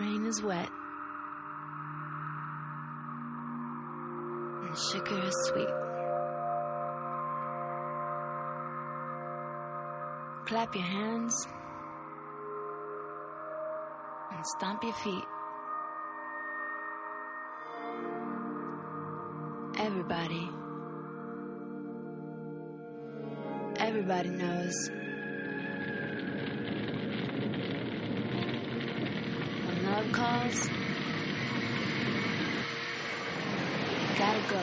rain is wet, and sugar is sweet. Clap your hands and stomp your feet. Everybody knows when love calls, you gotta go.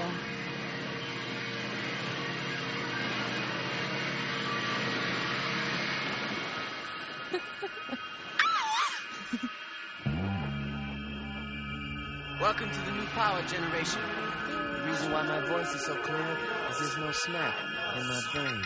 Welcome to the new power generation. The reason why my voice is so clear is there's no smack in my brain.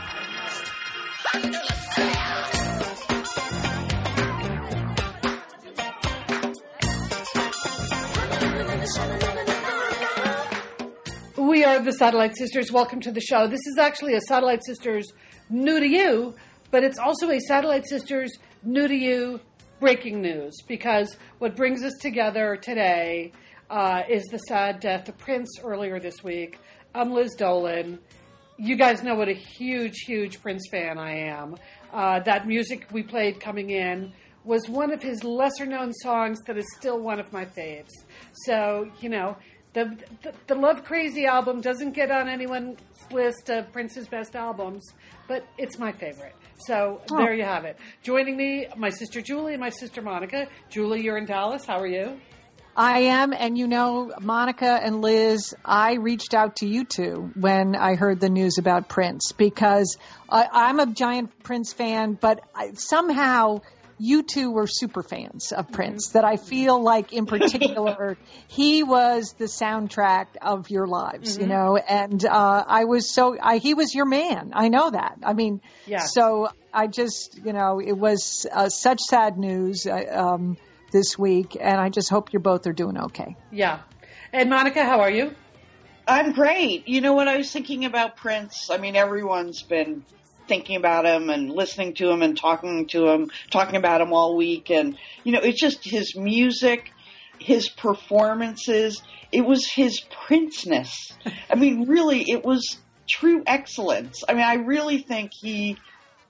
We are the Satellite Sisters. Welcome to the show. This is actually a Satellite Sisters New to You, but it's also a Satellite Sisters New to You breaking news, because what brings us together today is the sad death of Prince earlier this week. I'm Liz Dolan. You guys know what a huge, huge Prince fan I am. That music we played coming in was one of his lesser-known songs that is still one of my faves. So, you know, the Love Crazy album doesn't get on anyone's list of Prince's best albums, but it's my favorite. So there you have it. Joining me, my sister Julie and my sister Monica. Julie, you're in Dallas. How are you? I am, and you know, Monica and Liz, I reached out to you two when I heard the news about Prince, because I'm a giant Prince fan, but somehow you two were super fans of Prince, that I feel like in particular, he was the soundtrack of your lives, you know, and he was your man. I know that. I mean, yes. So I just, you know, it was such sad news. This week, and I just hope you both are doing okay. Yeah. And Monica, how are you? I'm great. You know what, I was thinking about Prince. I mean, everyone's been thinking about him and listening to him and talking about him all week. And, you know, it's just his music, his performances. It was his Princeness. I mean, really, it was true excellence. I mean, I really think he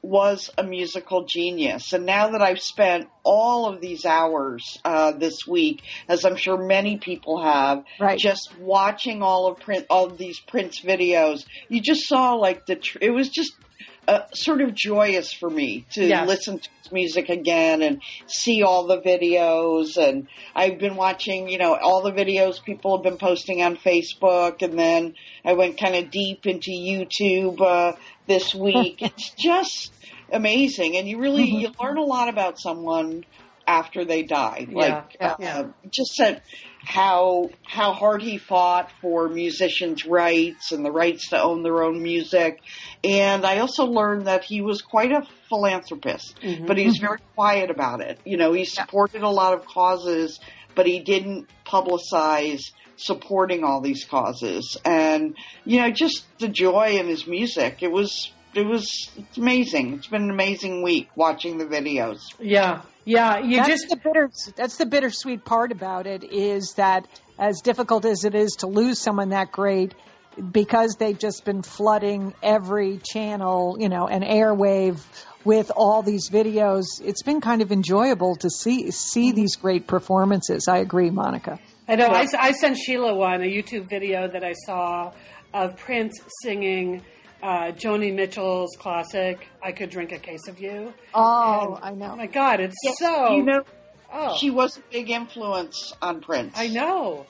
was a musical genius. And now that I've spent all of these hours this week, as I'm sure many people have, right, just watching all of these Prince videos, you just saw like it was just sort of joyous for me to listen to his music again and see all the videos. And I've been watching, you know, all the videos people have been posting on Facebook, and then I went kind of deep into YouTube this week. It's just amazing, and you learn a lot about someone after they die, just that how hard he fought for musicians' rights and the rights to own their own music. And I also learned that he was quite a philanthropist, but he was very quiet about it. You know, he supported a lot of causes, but he didn't publicize supporting all these causes. And, you know, just the joy in his music. It's amazing. It's been an amazing week watching the videos. Yeah. Yeah. That's the bittersweet part about it, is that as difficult as it is to lose someone that great, because they've just been flooding every channel, you know, an airwave with all these videos, it's been kind of enjoyable to see these great performances. I agree, Monica. I know. Yeah. I sent Sheila one, a YouTube video that I saw of Prince singing Joni Mitchell's classic, I Could Drink a Case of You. Oh, I know. Oh, my God. It's so... You know, she was a big influence on Prince. I know.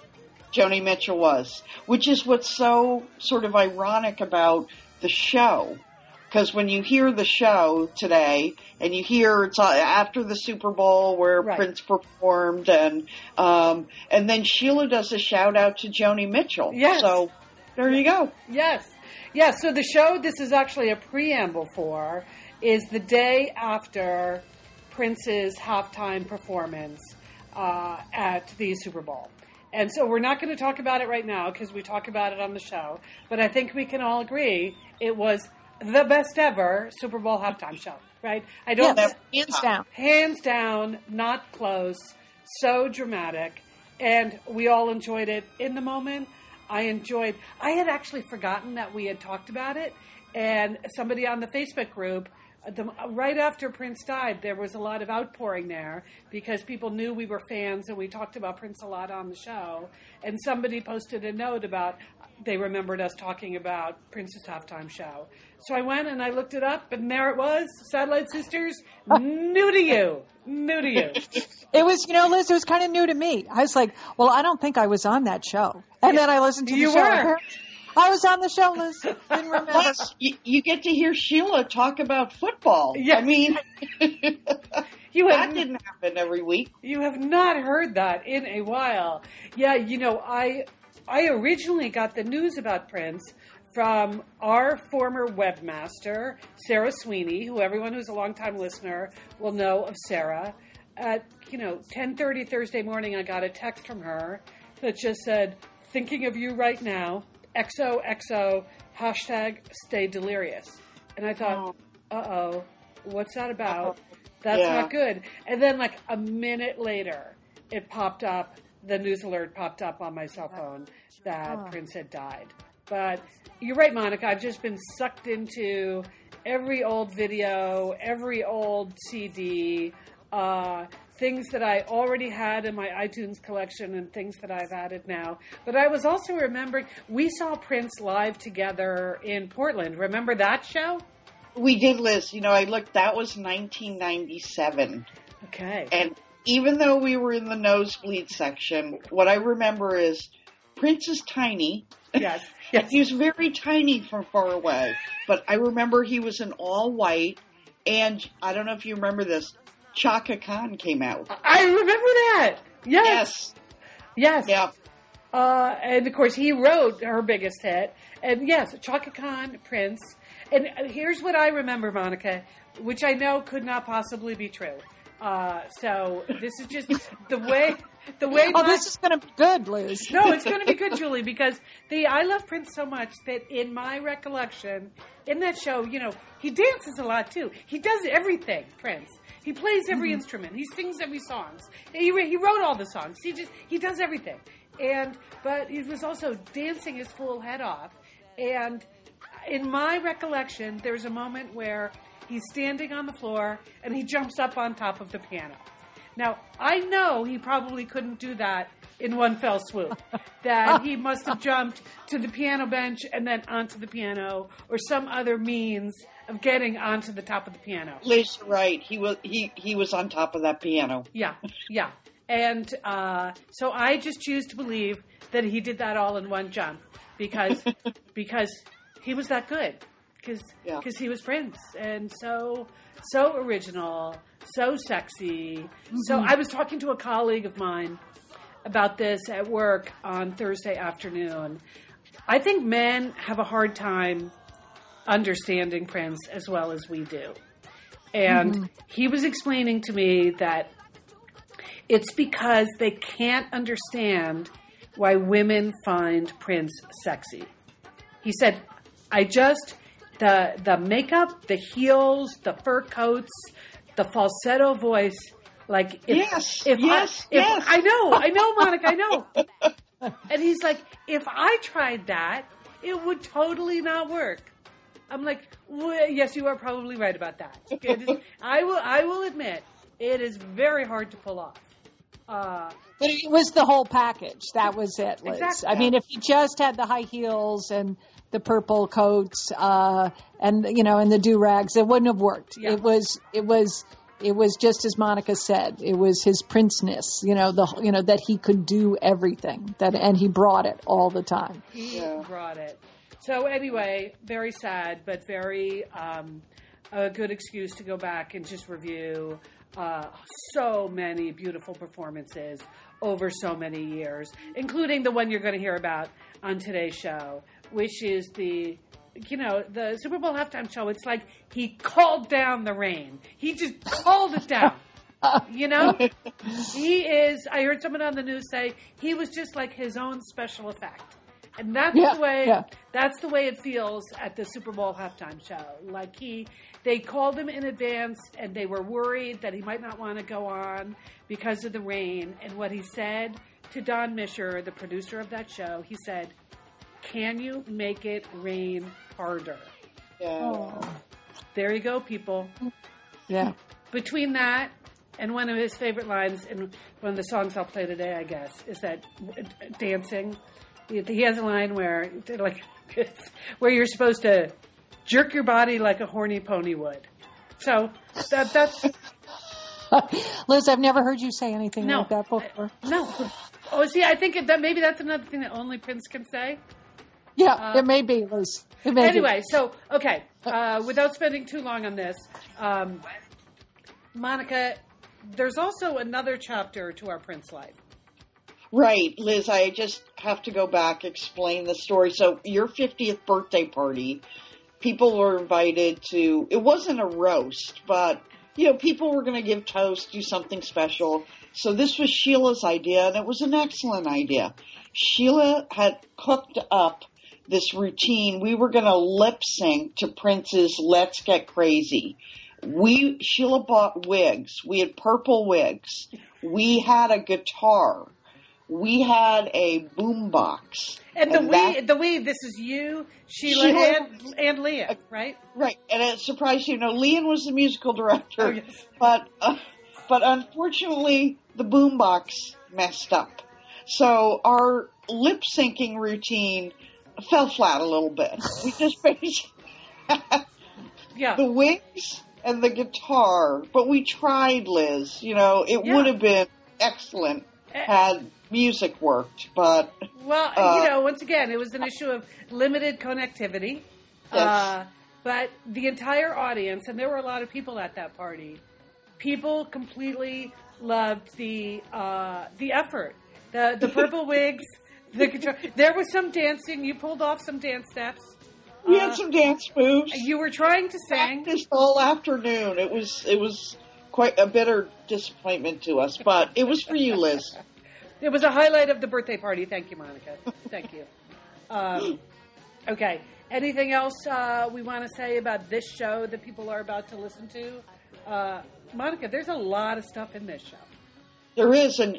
Joni Mitchell was, which is what's so sort of ironic about the show. Because when you hear the show today, and you hear it's after the Super Bowl where Prince performed, and then Sheila does a shout out to Joni Mitchell. Yes. So there you go. Yes. Yeah, so the show this is actually a preamble for is the day after Prince's halftime performance at the Super Bowl. And so we're not going to talk about it right now, because we talk about it on the show. But I think we can all agree it was the best ever Super Bowl halftime show, right? Hands down. Not close. so dramatic, and we all enjoyed it in the moment. I had actually forgotten that we had talked about it, and somebody on the Facebook group, right after Prince died, there was a lot of outpouring there because people knew we were fans and we talked about Prince a lot on the show, and somebody posted a note about they remembered us talking about Prince's halftime show. So I went and I looked it up, and there it was, Satellite Sisters, new to you. New to you. It was, you know, Liz, it was kind of new to me. I was like, well, I don't think I was on that show. And then I listened to the show. You were. I was on the show, Liz. Didn't remember. Plus, you get to hear Sheila talk about football. Yes. I mean, that didn't happen every week. You have not heard that in a while. Yeah, you know, I originally got the news about Prince from our former webmaster, Sarah Sweeney, who everyone who's a longtime listener will know of Sarah. At, 10:30 Thursday morning, I got a text from her that just said, thinking of you right now, XOXO, hashtag stay delirious. And I thought, uh-oh, what's that about? That's not good. And then like a minute later, it popped up, the news alert popped up on my cell phone that Prince had died. But you're right, Monica, I've just been sucked into every old video, every old CD, things that I already had in my iTunes collection and things that I've added now. But I was also remembering, we saw Prince live together in Portland. Remember that show? We did, Liz. I looked, that was 1997. Okay. And even though we were in the nosebleed section, what I remember is Prince is tiny. Yes. Yes. He was very tiny from far away, but I remember he was in all white, and I don't know if you remember this, Chaka Khan came out. I remember that. Yes. Yes. Yeah. And of course he wrote her biggest hit, and yes, Chaka Khan, Prince, and here's what I remember, Monica, which I know could not possibly be true. So this is just the way. Oh, this is going to be good, Liz. No, it's going to be good, Julie, because I love Prince so much that in my recollection, in that show, he dances a lot too. He does everything, Prince. He plays every instrument. He sings every song. He wrote all the songs. He does everything. But he was also dancing his full head off. And in my recollection, there's a moment where he's standing on the floor, and he jumps up on top of the piano. Now, I know he probably couldn't do that in one fell swoop, that he must have jumped to the piano bench and then onto the piano, or some other means of getting onto the top of the piano. Liz, you're right. He was on top of that piano. Yeah. And so I just choose to believe that he did that all in one jump, because he was that good. Because he was Prince, and so original, so sexy. Mm-hmm. So I was talking to a colleague of mine about this at work on Thursday afternoon. I think men have a hard time understanding Prince as well as we do. And he was explaining to me that it's because they can't understand why women find Prince sexy. He said, The makeup, the heels, the fur coats, the falsetto voice, like yes. I know, Monica, I know. And he's like, if I tried that, it would totally not work. I'm like, yes, you are probably right about that. I will admit, it is very hard to pull off. But it was the whole package. That was it, Liz. Exactly. I mean, if you just had the high heels and the purple coats, and the do-rags, it wouldn't have worked. Yeah. It was just as Monica said, it was his Prince-ness, that he could do everything, and he brought it all the time. He brought it. So anyway, very sad, but very, a good excuse to go back and just review, so many beautiful performances over so many years, including the one you're going to hear about on today's show, which is the Super Bowl halftime show. It's like he called down the rain. He just called it down, I heard someone on the news say he was just like his own special effect. And that's the way That's the way it feels at the Super Bowl halftime show. Like they called him in advance and they were worried that he might not want to go on because of the rain. And what he said to Don Misher, the producer of that show, he said, "Can you make it rain harder?" Yeah. Oh. There you go, people. Yeah. Between that and one of his favorite lines in one of the songs I'll play today, I guess, is that dancing. He has a line where, like, where you're supposed to jerk your body like a horny pony would. So that's. Liz, I've never heard you say anything like that before. No. Oh, see, I think that maybe that's another thing that only Prince can say. Yeah, it may be, Liz. It may anyway, so, okay. Without spending too long on this, Monica, there's also another chapter to our Prince life. Right, Liz, I just have to go back, explain the story. So your 50th birthday party, people were invited to, it wasn't a roast, but, you know, people were going to give toast, do something special. So this was Sheila's idea, and it was an excellent idea. Sheila had cooked up this routine. We were going to lip sync to Prince's Let's Get Crazy. Sheila bought wigs. We had purple wigs. We had a guitar. We had a boombox. And this is you, Sheila and Leon, right? Right. And it surprised you. No, Leon was the musical director. Oh, yes. But unfortunately, the boombox messed up. So our lip syncing routine fell flat a little bit. We just basically the wigs and the guitar. But we tried, Liz. You know, it would have been excellent had music worked, but... Well, once again, it was an issue of limited connectivity. Yes. But the entire audience, and there were a lot of people at that party, people completely loved the effort. The purple wigs, the guitar. There was some dancing. You pulled off some dance steps. We had some dance moves. You were trying to sing. Practiced all afternoon. It was quite a bitter disappointment to us, but it was for you, Liz. It was a highlight of the birthday party. Thank you, Monica. Thank you. Okay. Anything else we want to say about this show that people are about to listen to? Monica, there's a lot of stuff in this show. There is, and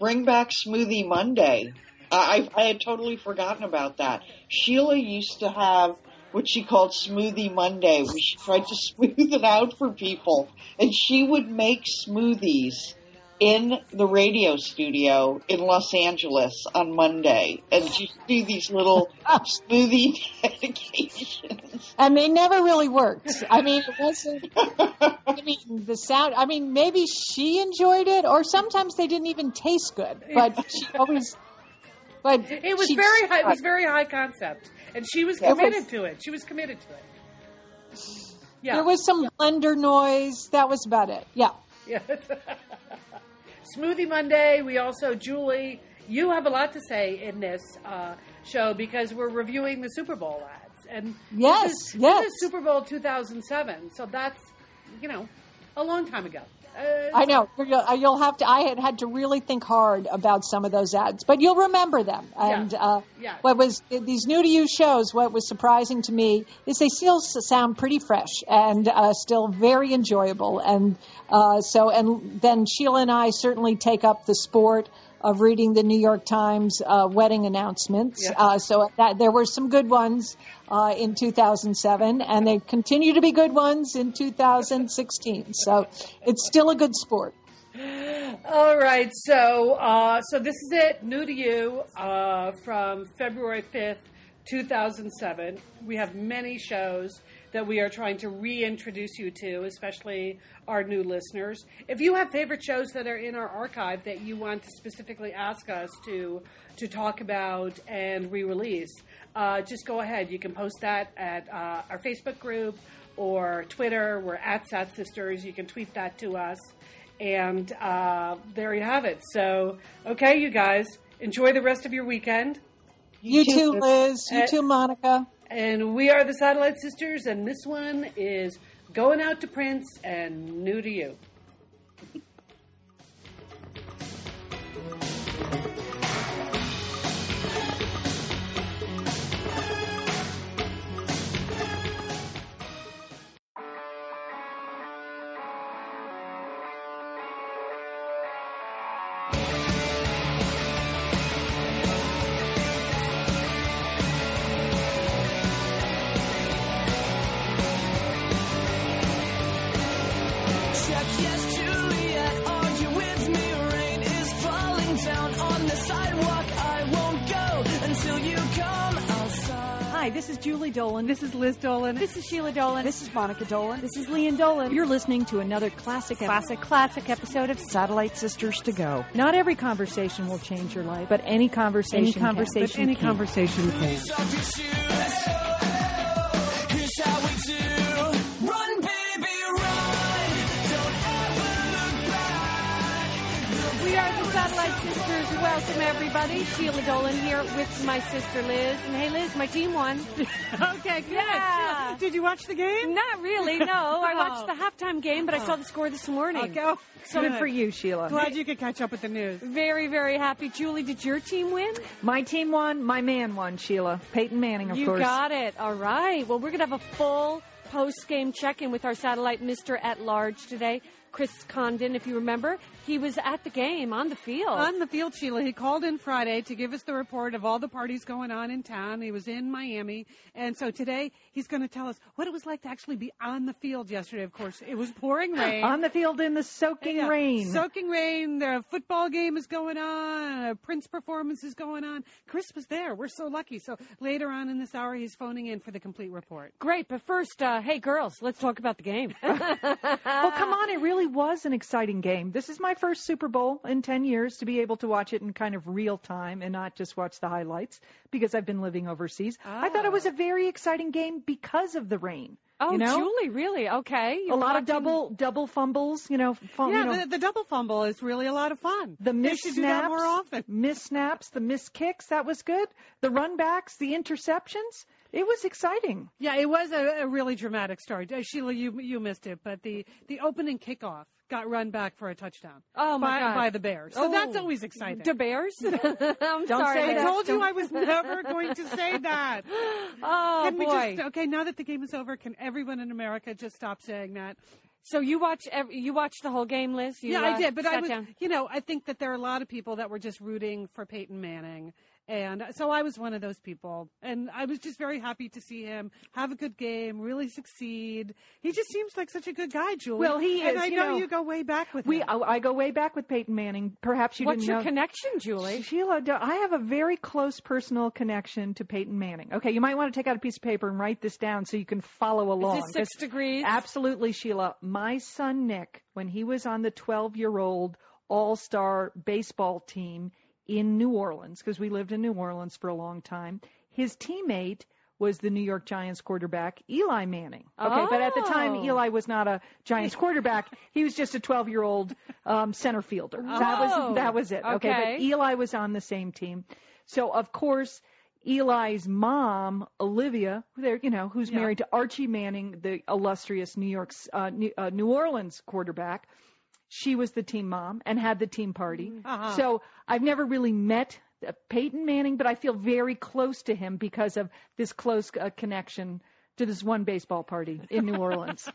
bring back Smoothie Monday. I had totally forgotten about that. Sheila used to have what she called Smoothie Monday, where she tried to smooth it out for people, and she would make smoothies in the radio studio in Los Angeles on Monday, and she do these little smoothie dedications. And they never really worked. I mean, it wasn't. I mean, the sound. I mean, maybe she enjoyed it, or sometimes they didn't even taste good. But she always. But it was very high. It was very high concept, and she was committed to it. She was committed to it. Yeah. There was some blender noise. That was about it. Yeah. Yes. Smoothie Monday. We also, Julie, you have a lot to say in this show because we're reviewing the Super Bowl ads. And this is Super Bowl 2007. So that's, a long time ago. I know. You'll have to. I had to really think hard about some of those ads, but you'll remember them. And what was these new to you shows? What was surprising to me is they still sound pretty fresh and still very enjoyable. And and then Sheila and I certainly take up the sport of reading the New York Times wedding announcements. Yes. There were some good ones in 2007, and they continue to be good ones in 2016. So it's still a good sport. All right. So this is it, New to You, from February 5th, 2007. We have many shows that we are trying to reintroduce you to, especially our new listeners. If you have favorite shows that are in our archive that you want to specifically ask us to talk about and re-release, just go ahead. You can post that at our Facebook group or Twitter. We're at Sat Sisters. You can tweet that to us. And there you have it. So, okay, you guys, enjoy the rest of your weekend. You too, Liz. You too, Monica. And we are the Satellite Sisters, and this one is Going Out to Prince and New to You. Hi, this is Julie Dolan. This is Liz Dolan. This is Sheila Dolan. This is Monica Dolan. This is Leon Dolan. You're listening to another classic episode of Satellite Sisters to Go. Not every conversation will change your life, but any conversation can. Here's how we do. Run, baby, run. Don't ever look back. We are the Satellite Sisters. Welcome, everybody. Sheila Dolan here with my sister, Liz. And hey, Liz, my team won. Okay, good. Yeah. Did you watch the game? Not really, no. Oh. I watched the halftime game, but I saw the score this morning. Okay. Oh, so good for you, Sheila. Glad you could catch up with the news. Very, very happy. Julie, did your team win? My team won. My man won, Sheila. Peyton Manning, of course. You got it. All right. Well, we're going to have a full post-game check-in with our satellite Mr. At-Large today. Chris Condon, if you remember, he was at the game, on the field. On the field, Sheila. He called in Friday to give us the report of all the parties going on in town. He was in Miami. And so today, he's going to tell us what it was like to actually be on the field yesterday. Of course, it was pouring rain. On the field in the soaking rain. Soaking rain. The football game is going on. A Prince performance is going on. Chris was there. We're so lucky. So later on in this hour, he's phoning in for the complete report. Great. But first, hey, girls, let's talk about the game. Well, come on. It really was an exciting game. This is my first Super Bowl in 10 years to be able to watch it in kind of real time and not just watch the highlights because I've been living overseas. Oh. I thought it was a very exciting game because of the rain. Oh, you know? Julie, really? Okay. You're a lot of double fumbles, Yeah, the double fumble is really a lot of fun. The miss snaps. They should do that more often. Miss snaps, the miss kicks, that was good. The run backs, the interceptions. It was exciting. Yeah, it was a really dramatic start. Sheila, you missed it, but the opening kickoff got run back for a touchdown. Oh, my God. By the Bears. So that's always exciting. The Bears? I'm sorry. I told you I was never going to say that. Oh, can boy. Okay, now that the game is over, can everyone in America just stop saying that? So you watched the whole game, Liz? I did. But I was, I think that there are a lot of people that were just rooting for Peyton Manning. And so I was one of those people, and I was just very happy to see him have a good game, really succeed. He just seems like such a good guy, Julie. Well, he is. And I know you go way back with him. I go way back with Peyton Manning. Perhaps you didn't know. What's your connection, Julie? Sheila, I have a very close personal connection to Peyton Manning. Okay, you might want to take out a piece of paper and write this down so you can follow along. Is this 6 degrees? Absolutely, Sheila. My son, Nick, when he was on the 12-year-old all-star baseball team in New Orleans, because we lived in New Orleans for a long time, his teammate was the New York Giants quarterback, Eli Manning. Okay, but at the time, Eli was not a Giants quarterback. He was just a 12-year-old center fielder. Oh. That was it. Okay, but Eli was on the same team. So, of course, Eli's mom, Olivia, who's married to Archie Manning, the illustrious New Orleans quarterback, she was the team mom and had the team party. Uh-huh. So I've never really met Peyton Manning, but I feel very close to him because of this close connection to this one baseball party in New Orleans.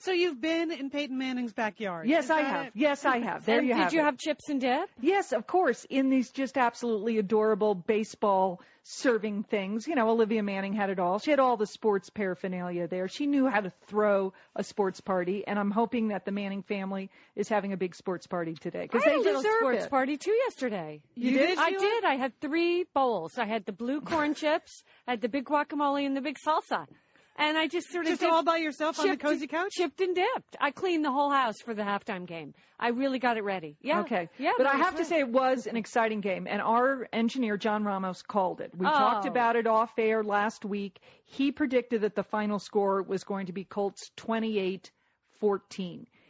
So you've been in Peyton Manning's backyard. Yes, I have. Yes, I have. There you have it. Did you have chips and dip? Yes, of course, in these just absolutely adorable baseball serving things. Olivia Manning had it all. She had all the sports paraphernalia there. She knew how to throw a sports party, and I'm hoping that the Manning family is having a big sports party today. Because they deserve it. I had a little sports party, too, yesterday. You did? I did. I had 3 bowls. I had the blue corn chips, I had the big guacamole, and the big salsa. And I just sort of... Just all by yourself on the cozy couch? Chipped and dipped. I cleaned the whole house for the halftime game. I really got it ready. Yeah. Okay. Yeah, but I have to say it was an exciting game. And our engineer, John Ramos, called it. We talked about it off air last week. He predicted that the final score was going to be Colts 28-14.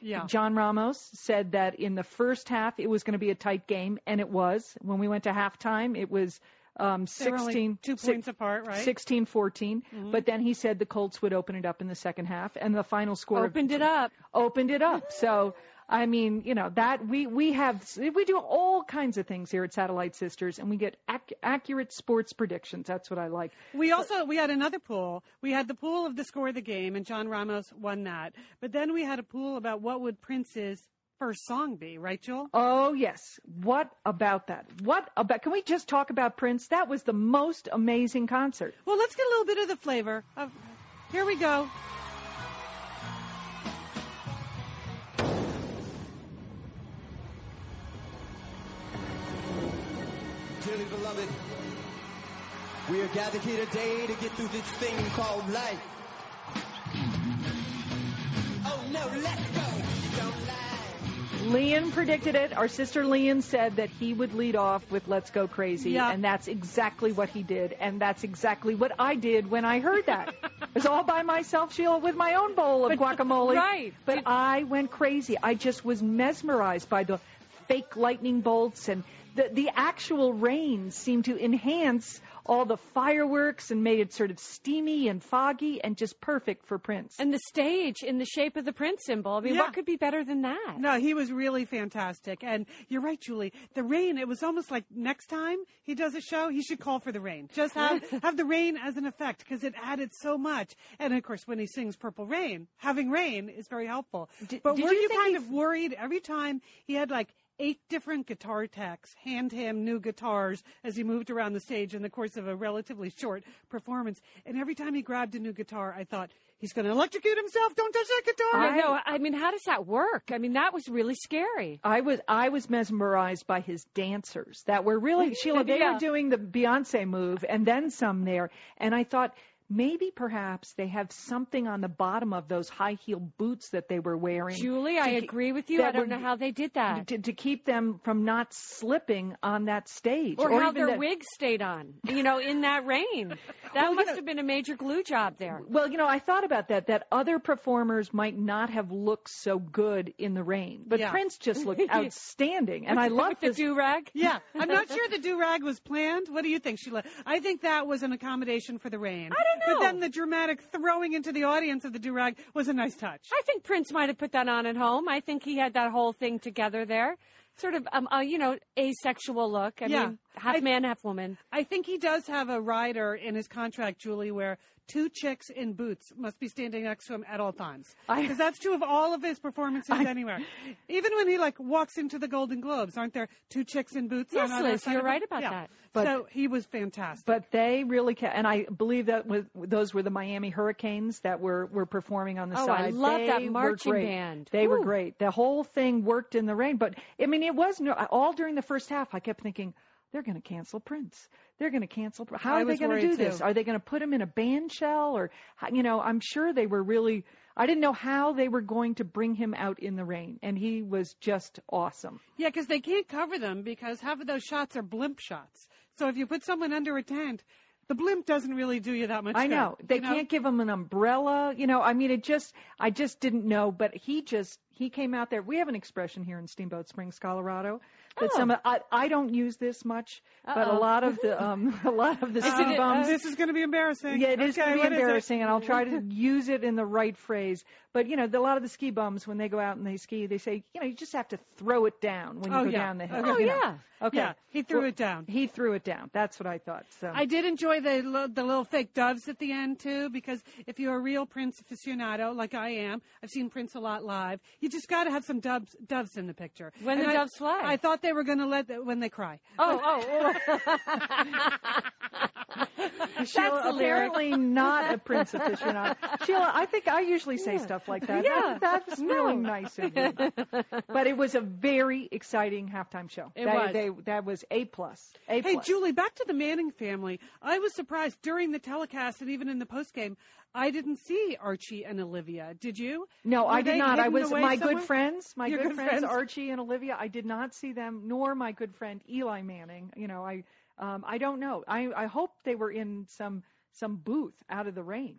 Yeah. John Ramos said that in the first half, it was going to be a tight game. And it was. When we went to halftime, it was... 16 apart, right? 16-14. Mm-hmm. But then he said the Colts would open it up in the second half, and the final score opened it up. So, I mean, that we do all kinds of things here at Satellite Sisters, and we get accurate sports predictions. That's what I like. We had another pool. We had the pool of the score of the game, and John Ramos won that. But then we had a pool about what would Prince's first song be, right, Joel? Oh, yes. What about that? Can we just talk about Prince? That was the most amazing concert. Well, let's get a little bit of the flavor. Here we go. Dearly beloved, We are gathered here today to get through this thing called life. Oh no, let's go. Don't lie. Leon predicted it. Our sister Leon said that he would lead off with Let's Go Crazy. Yeah. And that's exactly what he did. And that's exactly what I did when I heard that. I was all by myself, Sheila, with my own bowl of guacamole. Right. But I went crazy. I just was mesmerized by the fake lightning bolts, and the actual rain seemed to enhance all the fireworks and made it sort of steamy and foggy and just perfect for Prince. And the stage in the shape of the Prince symbol. I mean, yeah. What could be better than that? No, he was really fantastic. And you're right, Julie. The rain, it was almost like next time he does a show, he should call for the rain. Just have the rain as an effect, because it added so much. And, of course, when he sings Purple Rain, having rain is very helpful. But were you kind of worried every time he had, like, 8 different guitar techs hand him new guitars as he moved around the stage in the course of a relatively short performance? And every time he grabbed a new guitar, I thought, he's going to electrocute himself. Don't touch that guitar. I know. I mean, how does that work? I mean, that was really scary. I was mesmerized by his dancers that were really, Sheila, they were doing the Beyonce move and then some there. And I thought, maybe perhaps they have something on the bottom of those high-heeled boots that they were wearing. Julie, I agree with you. I don't know how they did that. To keep them from not slipping on that stage. Or how their wigs stayed on, in that rain. That must have been a major glue job there. Well, I thought about that other performers might not have looked so good in the rain. But yeah. Prince just looked outstanding. And I loved the do-rag? Yeah. I'm not sure the do-rag was planned. What do you think, Sheila? I think that was an accommodation for the rain. But then the dramatic throwing into the audience of the do-rag was a nice touch. I think Prince might have put that on at home. I think he had that whole thing together there. Sort of, asexual look. I mean, half man, half woman. I think he does have a rider in his contract, Julie, where 2 chicks in boots must be standing next to him at all times. Because that's true of all of his performances anywhere. Even when he, walks into the Golden Globes, aren't there 2 chicks in boots? Yes, Liz, you're right about that. But, so he was fantastic. But they really – and I believe that those were the Miami Hurricanes that were performing on the side. I love that marching band. They were great. The whole thing worked in the rain. But, I mean, it was – all during the first half, I kept thinking – they're going to cancel Prince. They're going to cancel. How are they going to do this? Are they going to put him in a band shell? Or, I'm sure they were really, I didn't know how they were going to bring him out in the rain. And he was just awesome. Yeah, because they can't cover them because half of those shots are blimp shots. So if you put someone under a tent, the blimp doesn't really do you that much good. I know. They can't give him an umbrella. I just didn't know. But he came out there. We have an expression here in Steamboat Springs, Colorado. That I don't use this much, but a lot of the ski bums. This is going to be embarrassing. Yeah, it is going to be embarrassing, and I'll try to use it in the right phrase. But, a lot of the ski bums, when they go out and they ski, they say, you just have to throw it down when you go down the hill. Oh, yeah. Okay. Yeah. He threw it down. He threw it down. That's what I thought. So I did enjoy the little fake doves at the end, too, because if you're a real Prince aficionado, like I am, I've seen Prince a lot live, you just got to have some doves in the picture. When the doves fly. I thought they were going to when they cry. Oh. Sheila, apparently not a Prince aficionado. Sheila, I think I usually say stuff like that. Yeah. That's really nice of you. But it was a very exciting halftime show. That was A+. Hey, Julie, back to the Manning family. I was surprised during the telecast and even in the postgame, I didn't see Archie and Olivia. Did you? No, I did not. I was my good friends, Archie and Olivia. I did not see them, nor my good friend Eli Manning. I don't know. I hope they were in some booth out of the rain.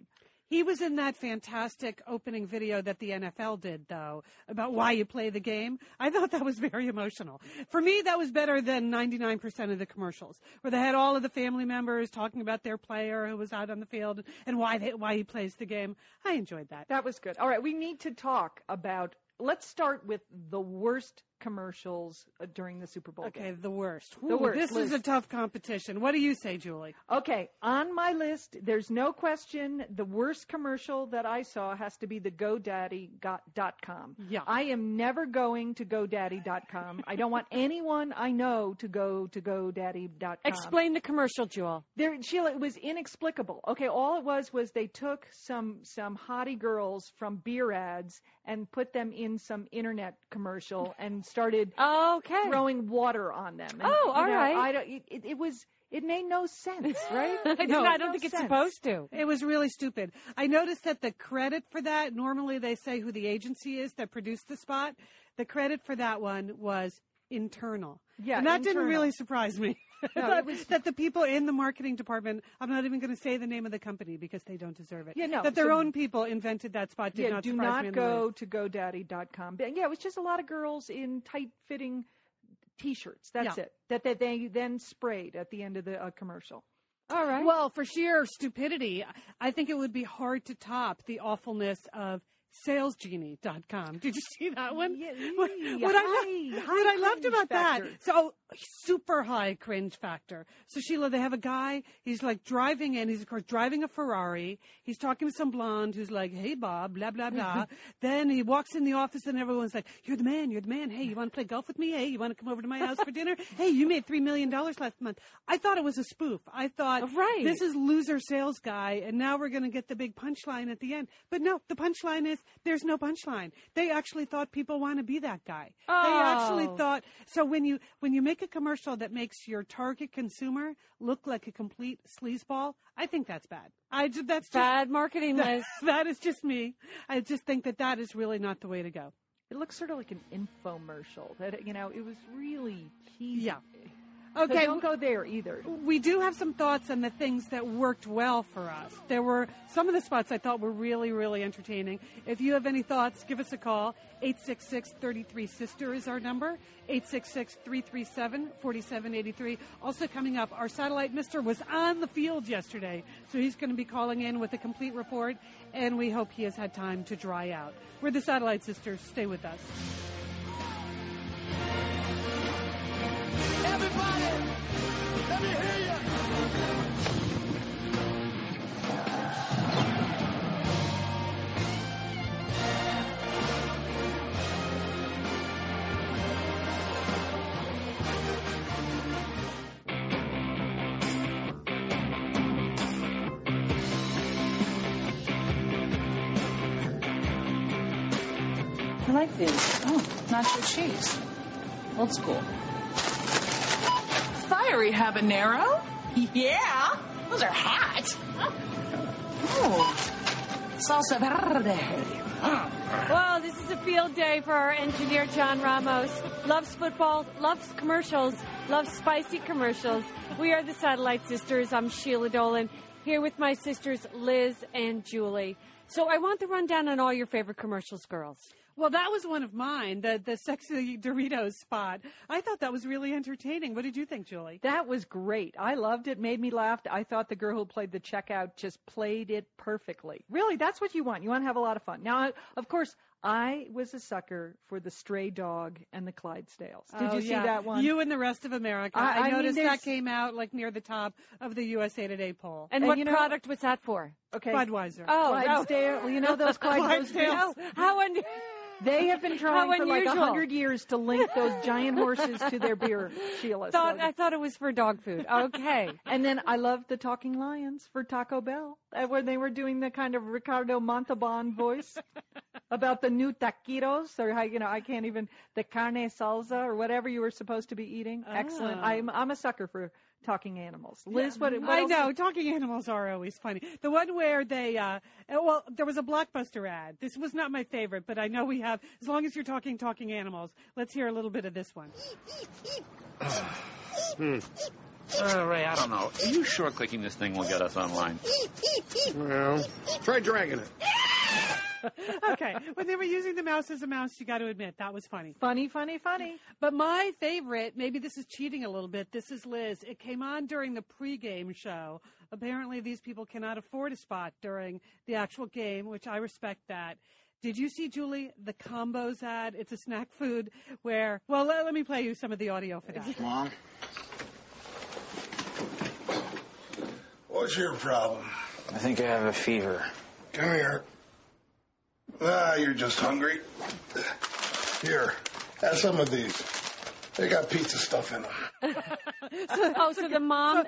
He was in that fantastic opening video that the NFL did, though, about why you play the game. I thought that was very emotional. For me, that was better than 99% of the commercials, where they had all of the family members talking about their player who was out on the field and why he plays the game. I enjoyed that. That was good. All right, we need to talk about – let's start with the worst commercials during the Super Bowl game. Okay, the worst. Ooh, the worst. This is a tough competition. What do you say, Julie? Okay, on my list, there's no question the worst commercial that I saw has to be the GoDaddy.com. Yeah. I am never going to GoDaddy.com. I don't want anyone I know to go to GoDaddy.com. Explain the commercial, Jewel. Sheila, it was inexplicable. Okay, all it was they took some hottie girls from beer ads and put them in some internet commercial and started throwing water on them. And, all right. I don't, it, it was It made no sense, right? I don't think it's supposed to. It was really stupid. I noticed that the credit for that, normally they say who the agency is that produced the spot. The credit for that one was internal. Yeah, and that didn't really surprise me. No, that the people in the marketing department, I'm not even going to say the name of the company because they don't deserve it. Yeah, no, that their own people invented that spot did not surprise me. Do not go to GoDaddy.com. Yeah, it was just a lot of girls in tight-fitting T-shirts. That's it. That they then sprayed at the end of the commercial. All right. Well, for sheer stupidity, I think it would be hard to top the awfulness of salesgenie.com. Did you see that one? Yeah, what I loved about that. So super high cringe factor. So Sheila, they have a guy, he's like driving in, he's of course driving a Ferrari. He's talking to some blonde who's like, hey, Bob, blah, blah, blah. Then he walks in the office and everyone's like, you're the man. Hey, you want to play golf with me? Hey, you want to come over to my house for dinner? Hey, you made $3 million last month. I thought it was a spoof. I thought, this is loser sales guy. And now we're going to get the big punchline at the end. But no, the punchline is, there's no punchline. They actually thought people want to be that guy. They actually thought, so when you make a commercial that makes your target consumer look like a complete sleazeball, I think that's bad. That's just bad marketing, Liz. That is just me. I just think that is really not the way to go. It looks sort of like an infomercial. That, you know, it was really cheesy. Yeah. Okay, so don't go there either. We do have some thoughts on the things that worked well for us. There were some of the spots I thought were really, really entertaining. If you have any thoughts, give us a call. 866-33-SISTER is our number. 866-337-4783. Also coming up, our satellite mister was on the field yesterday, so he's going to be calling in with a complete report, and we hope he has had time to dry out. We're the Satellite Sisters. Stay with us. Let me hear you. I like these. Oh, nacho cheese. Old school. Fiery habanero? Yeah, those are hot. Oh, salsa verde. Well, this is a field day for our engineer, John Ramos. Loves football, loves commercials, loves spicy commercials. We are the Satellite Sisters. I'm Sheila Dolan, here with my sisters, Liz and Julie. So I want the rundown on all your favorite commercials, girls. Well, that was one of mine, the sexy Doritos spot. I thought that was really entertaining. What did you think, Julie? That was great. I loved it. Made me laugh. I thought the girl who played the checkout just played it perfectly. Really, that's what you want. You want to have a lot of fun. Now, of course, I was a sucker for the Stray Dog and the Clydesdales. Did you see that one? You and the Rest of America. I noticed that came out like near the top of the USA Today poll. And what product was that for? Okay. Budweiser. Oh, Clydesdale. You know those Clydesdales? How unusual. They have been trying for like 100 years to link those giant horses to their beer, Sheila. I thought it was for dog food. Okay. And then I loved the Talking Lions for Taco Bell, where they were doing the kind of Ricardo Montalban voice about the new taquitos or how, you know, I can't even, the carne salsa or whatever you were supposed to be eating. Oh. Excellent. I'm a sucker for talking animals. Liz, what I know, talking animals are always funny. The one where they, there was a Blockbuster ad. This was not my favorite, but I know we have, as long as you're talking animals, let's hear a little bit of this one. Ray, I don't know. Are you sure clicking this thing will get us online? Well, try dragging it. Okay, when they were using the mouse as a mouse, you got to admit, that was funny. Funny. But my favorite, maybe this is cheating a little bit, this is Liz. It came on during the pregame show. Apparently, these people cannot afford a spot during the actual game, which I respect that. Did you see, Julie, the Combos ad? It's a snack food where, well, let me play you some of the audio for that. Mom? What's your problem? I think I have a fever. Come here. Ah, you're just hungry. Here, have some of these. They got pizza stuff in them. So the mom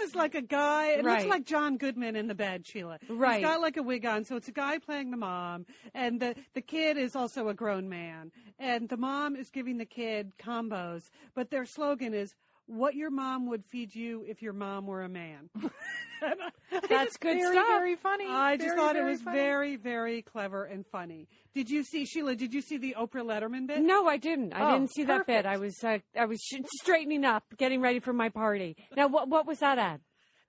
is like a guy. It looks like John Goodman in the bed, Sheila. Right. He's got like a wig on, so it's a guy playing the mom. And the kid is also a grown man. And the mom is giving the kid Combos. But their slogan is, what your mom would feed you if your mom were a man. That's good very, stuff. Very funny. I just thought it was very, very clever and funny. Did you see, Sheila, did you see the Oprah Letterman bit? No, I didn't. I didn't see that bit. I was straightening up, getting ready for my party. Now, what was that at?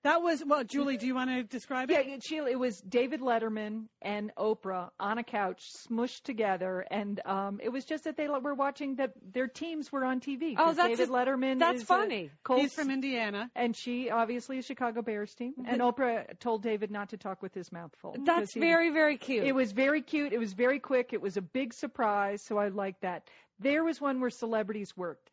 That was, well, Julie, do you want to describe it? Yeah, Sheila, it was David Letterman and Oprah on a couch, smushed together, and it was just that they were watching that their teams were on TV. Oh, that's David Letterman. That's funny. He's from Indiana, and she obviously is Chicago Bears team. And Oprah told David not to talk with his mouth full. That's very, very cute. It was very cute. It was very quick. It was a big surprise. So I like that. There was one where celebrities worked.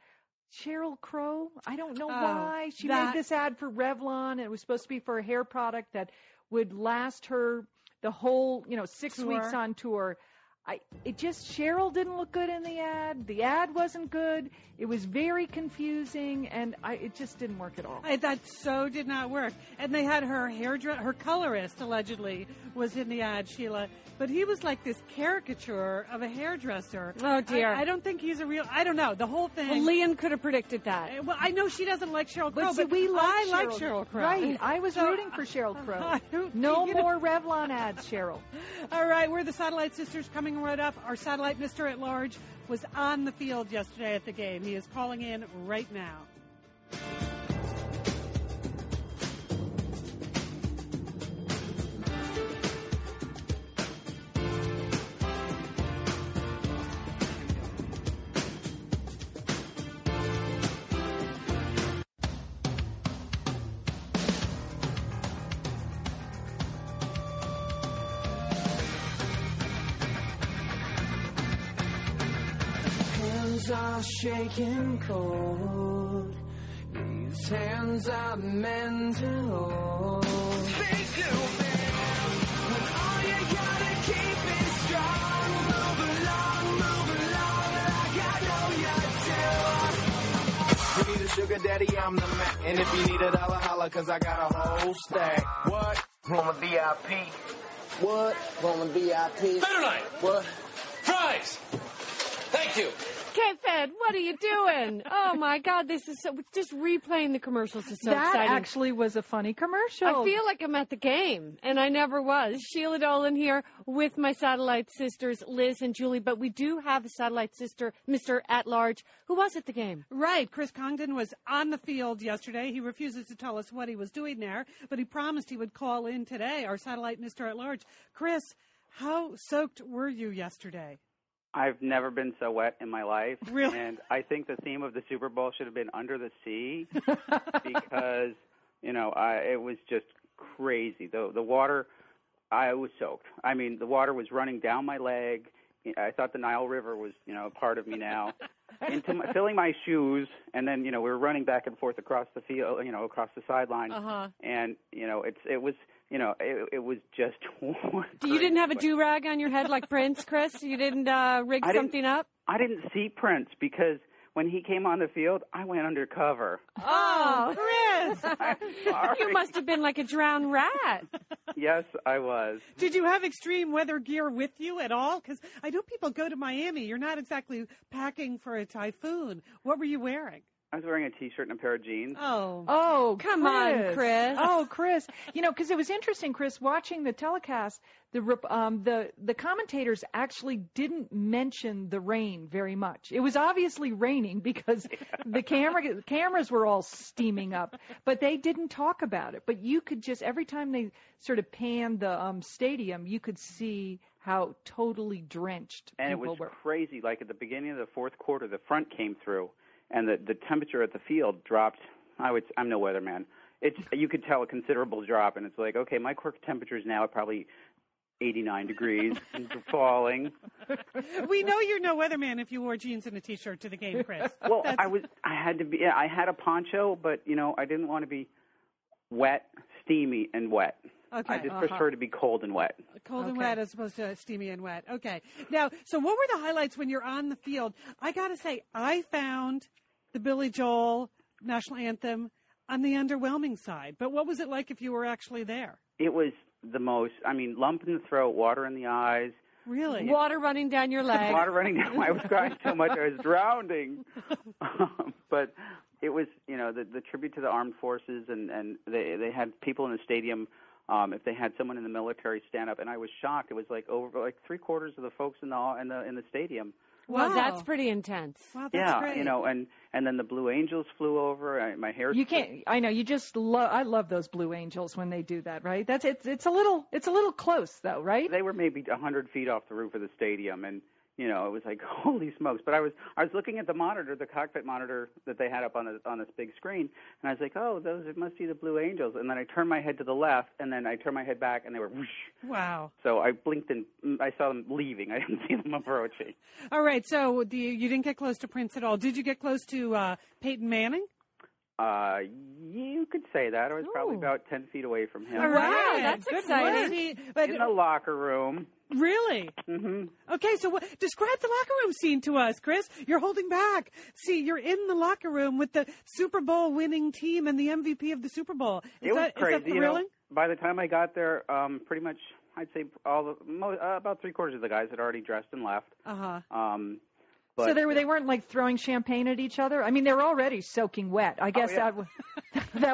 Sheryl Crow, I don't know why. She made this ad for Revlon, and it was supposed to be for a hair product that would last her the whole, 6 weeks on tour. Sheryl didn't look good in the ad. The ad wasn't good. It was very confusing, and it just didn't work at all. That so did not work. And they had her colorist, allegedly, was in the ad, Sheila. But he was like this caricature of a hairdresser. Oh, dear. I don't think he's a real... I don't know. The whole thing... Well, Leon could have predicted that. Well, I know she doesn't like Sheryl Crow, but I like Sheryl Crow. Right. I was rooting for Sheryl Crow. No more Revlon ads, Sheryl. All right. We're the Satellite Sisters coming right up. Our satellite mister at large was on the field yesterday at the game. He is calling in right now. Shaking cold, these hands are meant to hold. Stay human, when all you gotta keep is strong. Move along, like I know you do. You need a sugar daddy, I'm the man. And if you need a dollar, holla, cause I got a whole stack. What? From a VIP. What? From a VIP. Satellite! What? Fries! Thank you. K-Fed, what are you doing? Oh, my God. This is so... Just replaying the commercials is so exciting. That actually was a funny commercial. I feel like I'm at the game, and I never was. Sheila Dolan here with my Satellite Sisters, Liz and Julie. But we do have a Satellite Sister, Mr. At-Large, who was at the game. Right. Chris Congdon was on the field yesterday. He refuses to tell us what he was doing there, but he promised he would call in today, our Satellite Mr. At-Large. Chris, how soaked were you yesterday? I've never been so wet in my life. Really? And I think the theme of the Super Bowl should have been Under the Sea because, it was just crazy. The water, I was soaked. I mean, the water was running down my leg. I thought the Nile River was, part of me now. Filling my shoes, and then, we were running back and forth across the field, across the sideline. Uh-huh. And, it was just... You didn't have a do-rag on your head like Prince, Chris? You didn't rig something up? I didn't see Prince because when he came on the field, I went undercover. Oh, Chris! I'm sorry. You must have been like a drowned rat. Yes, I was. Did you have extreme weather gear with you at all? Because I know people go to Miami. You're not exactly packing for a typhoon. What were you wearing? I was wearing a T-shirt and a pair of jeans. Oh, come on, Chris. Oh, Chris. Because it was interesting, Chris, watching the telecast, the commentators actually didn't mention the rain very much. It was obviously raining because the cameras were all steaming up, but they didn't talk about it. But you could just, every time they sort of panned the stadium, you could see how totally drenched people were. And it was crazy. Like at the beginning of the fourth quarter, the front came through. And the temperature at the field dropped. I'm no weatherman. You could tell a considerable drop, and it's like, okay, my core temperature is now at probably 89 degrees and falling. We know you're no weatherman if you wore jeans and a T-shirt to the game, Chris. Well, I had a poncho, but I didn't want to be wet, steamy, and wet. Okay. I just prefer to be cold and wet. Cold and wet as opposed to steamy and wet. Okay. Now, so what were the highlights when you're on the field? I got to say, I found the Billy Joel National Anthem on the underwhelming side. But what was it like if you were actually there? It was the most, lump in the throat, water in the eyes. Really? Water running down your leg. I was crying so much. I was drowning. But it was, you know, the tribute to the armed forces, and they had people in the stadium. If they had someone in the military stand up, and I was shocked. It was like over like 3/4 of the folks in the stadium. Wow, that's pretty intense. Wow, that's great. You know, and then the Blue Angels flew over. My hair. You can't. I know. You just love. I love those Blue Angels when they do that. Right. That's it's a little close though, right? They were maybe 100 feet off the roof of the stadium, and you know it was like holy smokes. But I was looking at the monitor, the cockpit monitor that they had up on this big screen, and I was like, oh, those it must be the Blue Angels. And then I turned my head to the left, and then I turned my head back, and they were whoosh. Wow. So I blinked and I saw them leaving. I didn't see them approaching. All right, so you didn't get close to Prince at all. Did you get close to Peyton Manning? You could say that. I was probably about 10 feet away from him. All right. Wow, that's good exciting. But in the locker room. Really? Mm-hmm. Okay, so describe the locker room scene to us, Chris. You're holding back. See, you're in the locker room with the Super Bowl winning team and the MVP of the Super Bowl. It was crazy. Is that thrilling? You know, by the time I got there, pretty much I'd say about 3/4 of the guys had already dressed and left. Uh-huh. But, so they weren't, like, throwing champagne at each other? I mean, they were already soaking wet. I guess that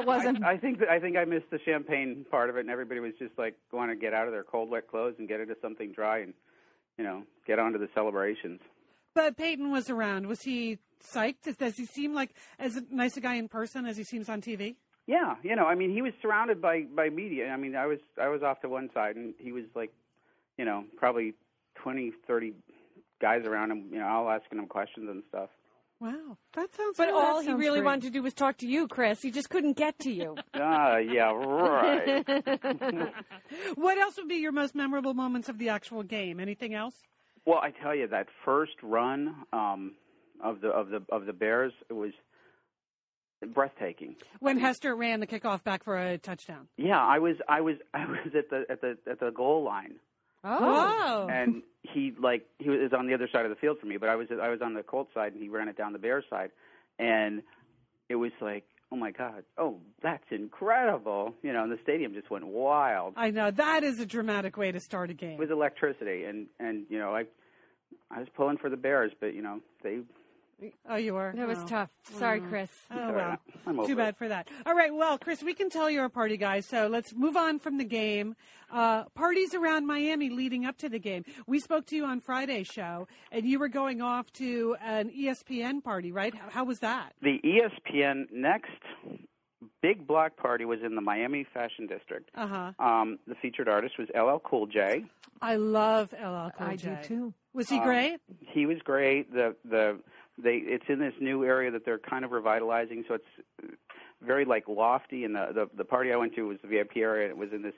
wasn't... I think I missed the champagne part of it, and everybody was just, like, going to get out of their cold, wet clothes and get into something dry and, you know, get on to the celebrations. But Peyton was around. Was he psyched? Does he seem like as nice a guy in person as he seems on TV? Yeah. You know, I mean, he was surrounded by media. I mean, I was off to one side, and he was, like, you know, probably 20, 30... guys around him, you know, all asking him questions and stuff. Wow, that sounds. But all he really wanted to do was talk to you, Chris. He just couldn't get to you. Yeah, right. What else would be your most memorable moments of the actual game? Anything else? Well, I tell you, that first run of the Bears, it was breathtaking. When Hester ran the kickoff back for a touchdown. Yeah, I was at the goal line. Oh. And he was on the other side of the field from me, but I was on the Colts side, and he ran it down the Bears side, and it was like, oh my God, oh, that's incredible, you know. And the stadium just went wild. I know, that is a dramatic way to start a game. With electricity, and you know, I was pulling for the Bears, but you know they. Oh, you were? That was tough. Sorry, Chris. Oh, sorry. Wow. I'm over. Too bad for that. All right, well, Chris, we can tell you're a party guy, so let's move on from the game. Parties around Miami leading up to the game. We spoke to you on Friday's show, and you were going off to an ESPN party, right? How was that? The ESPN next big block party was in the Miami Fashion District. Uh-huh. The featured artist was LL Cool J. I love LL Cool J. I do, too. Was he great? He was great. It's in this new area that they're kind of revitalizing, so it's very like lofty. And the party I went to was the VIP area. It was in this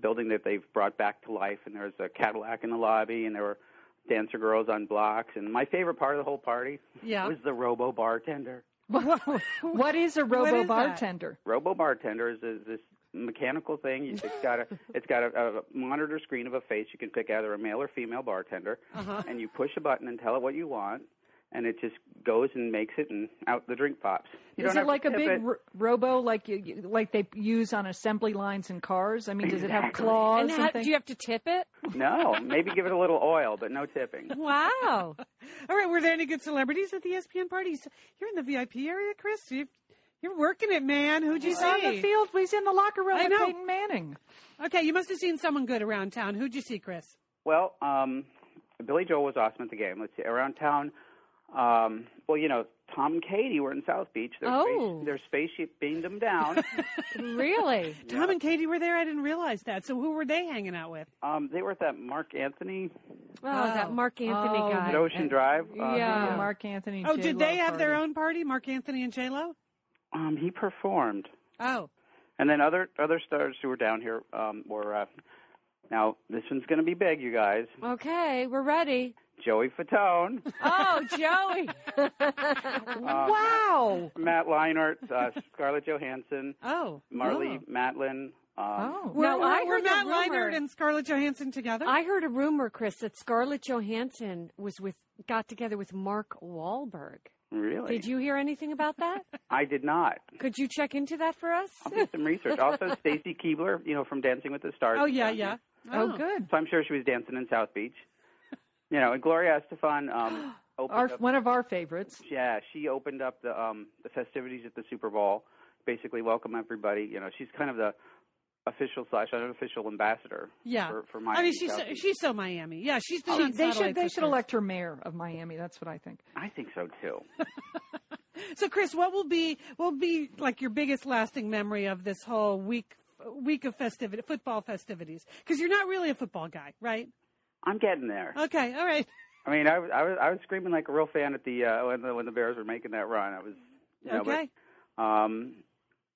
building that they've brought back to life, and there was a Cadillac in the lobby, and there were dancer girls on blocks. And my favorite part of the whole party was the robo bartender. What is a robo bartender? Robo bartender is this mechanical thing. It's got a monitor screen of a face. You can pick either a male or female bartender, and you push a button and tell it what you want. And it just goes and makes it, and out the drink pops. Is it like a big robo, like they use on assembly lines in cars? I mean, does it have claws? And do you have to tip it? No, maybe give it a little oil, but no tipping. Wow. All right, were there any good celebrities at the ESPN parties? You're in the VIP area, Chris. You're working it, man. Who'd you see? On the field. He's in the locker room with Peyton Manning. Okay, you must have seen someone good around town. Who'd you see, Chris? Well, Billy Joel was awesome at the game. Let's see, around town. Well, you know, Tom and Katie were in South Beach. Their spaceship beamed them down. Really? Yeah. Tom and Katie were there? I didn't realize that. So who were they hanging out with? They were at that Mark Anthony. That Mark Anthony guy. At Ocean Drive. Yeah, Mark Anthony. Oh, J did Lo they have party. Their own party, Mark Anthony and J Lo? He performed. Oh. And then other stars who were down here were. Now this one's going to be big, you guys. Okay, we're ready. Joey Fatone. Oh, Joey. Wow. Matt Leinart, Scarlett Johansson. Oh. Marlee Matlin. Were Matt Leinart and Scarlett Johansson together? I heard a rumor, Chris, that Scarlett Johansson got together with Mark Wahlberg. Really? Did you hear anything about that? I did not. Could you check into that for us? I'll do some research. Also, Stacey Keebler, you know, from Dancing with the Stars. Oh, yeah. Oh, good. So I'm sure she was dancing in South Beach. You know, and Gloria Estefan, One of our favorites. Yeah, she opened up the festivities at the Super Bowl. Basically, welcome everybody. You know, she's kind of the official / unofficial ambassador. Yeah. For Miami. I mean, she's so Miami. Yeah, she's been on Satellite Sisters. They should elect her mayor of Miami. That's what I think. I think so too. So, Chris, what will be like your biggest lasting memory of this whole week of football festivities? Because you're not really a football guy, right? I'm getting there. Okay, all right. I mean, I was screaming like a real fan at the when the Bears were making that run. I was, you know, okay. But,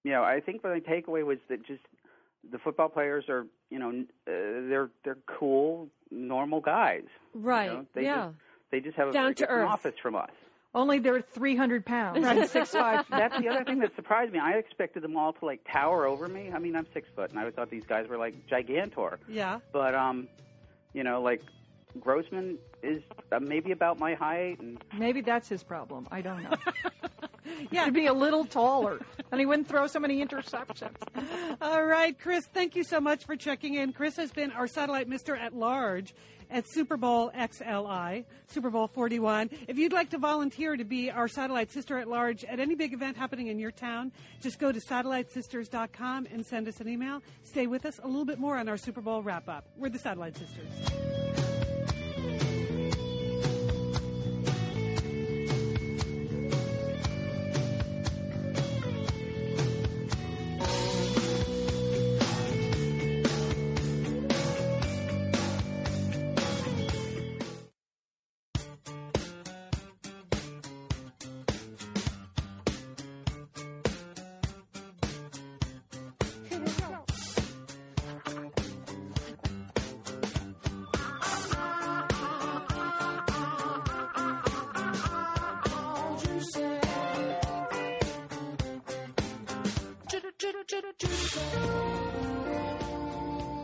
you know, I think my takeaway was that just the football players are, you know, they're cool, normal guys. Right. You know? They just have down to earth. An office from us. Only they're 300 pounds. Right, 6'5". That's the other thing that surprised me. I expected them all to, like, tower over me. I mean, I'm 6 foot, and I thought these guys were, like, gigantor. Yeah. But, you know, like, Grossman is maybe about my height. And maybe that's his problem. I don't know. Yeah. He'd be a little taller, and he wouldn't throw so many interceptions. All right, Chris, thank you so much for checking in. Chris has been our satellite mister at large at Super Bowl XLI, Super Bowl 41. If you'd like to volunteer to be our satellite sister at large at any big event happening in your town, just go to SatelliteSisters.com and send us an email. Stay with us a little bit more on our Super Bowl wrap-up. We're the Satellite Sisters.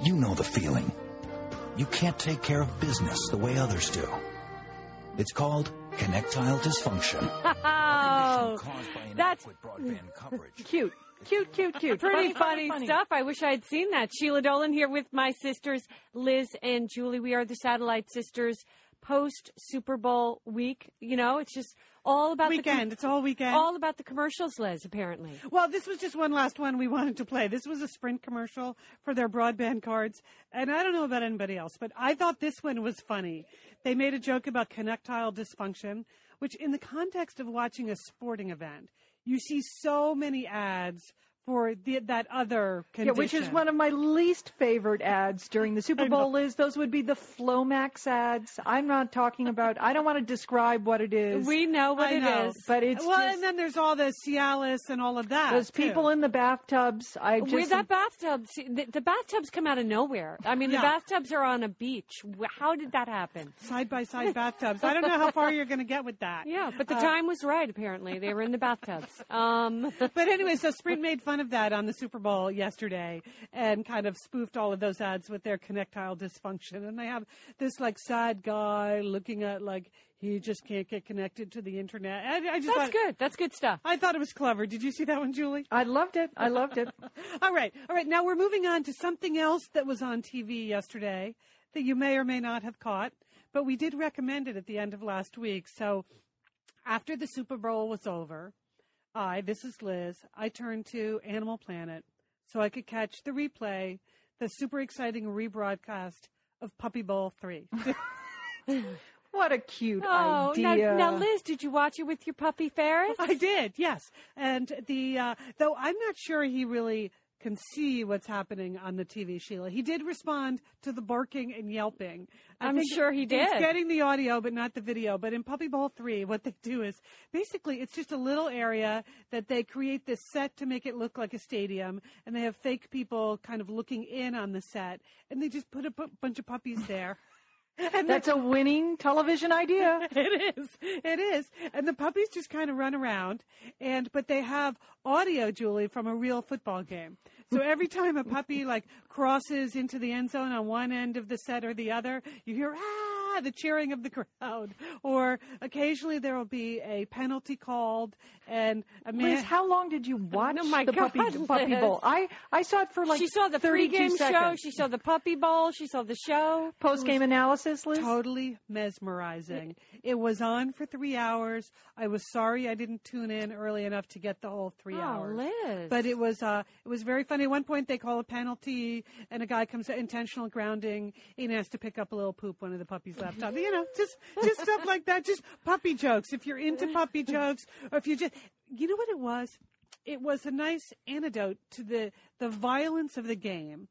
You know the feeling. You can't take care of business the way others do. It's called connectile dysfunction. Oh, that's cute. Cute. Pretty funny stuff. I wish I had seen that. Sheila Dolan here with my sisters, Liz and Julie. We are the Satellite Sisters post-Super Bowl week. You know, it's just all about the weekend. All about the commercials, Liz, apparently. Well, this was just one last one we wanted to play. This was a Sprint commercial for their broadband cards. And I don't know about anybody else, but I thought this one was funny. They made a joke about connectile dysfunction, which in the context of watching a sporting event, you see so many ads for that other condition. Yeah, which is one of my least favorite ads during the Super Bowl, Liz. Those would be the Flomax ads. I'm not talking about... I don't want to describe what it is. We know what it is. But it's and then there's all the Cialis and all of that. Those people in the bathtubs. The bathtubs come out of nowhere. I mean, The bathtubs are on a beach. How did that happen? Side-by-side bathtubs. I don't know how far you're going to get with that. Yeah, but the time was right, apparently. They were in the bathtubs. But anyway, so Sprint made fun of that on the Super Bowl yesterday and kind of spoofed all of those ads with their connectile dysfunction. And they have this like sad guy looking at like he just can't get connected to the internet. That's good. That's good stuff. I thought it was clever. Did you see that one, Julie? I loved it. All right. Now we're moving on to something else that was on TV yesterday that you may or may not have caught, but we did recommend it at the end of last week. So after the Super Bowl was over, this is Liz. I turned to Animal Planet so I could catch the replay, the super exciting rebroadcast of Puppy Bowl 3. What a cute idea. Now, Liz, did you watch it with your puppy, Ferris? I did, yes. And though I'm not sure he really can see what's happening on the TV, Sheila. He did respond to the barking and yelping. I'm sure he did. He's getting the audio, but not the video. But in Puppy Bowl 3, what they do is basically it's just a little area that they create this set to make it look like a stadium, and they have fake people kind of looking in on the set, and they just put a bunch of puppies there. And that's a winning television idea. It is. And the puppies just kind of run around, but they have audio, Julie, from a real football game. So every time a puppy, like, crosses into the end zone on one end of the set or the other, you hear, ah! ah, the cheering of the crowd. Or occasionally there will be a penalty called. And a man. Liz, how long did you watch Puppy Bowl? I saw it for like 32 seconds. She saw the pregame show. She saw the Puppy Bowl. She saw the show. Post-game analysis, Liz? Totally mesmerizing. It was on for 3 hours. I was sorry I didn't tune in early enough to get the whole 3 hours. Liz. But it was very funny. At one point they call a penalty and a guy comes to intentional grounding and has to pick up a little poop on the puppy's laptop. You know, just stuff like that. Just puppy jokes. If you're into puppy jokes or if you just... You know what it was? It was a nice antidote to the violence of the game.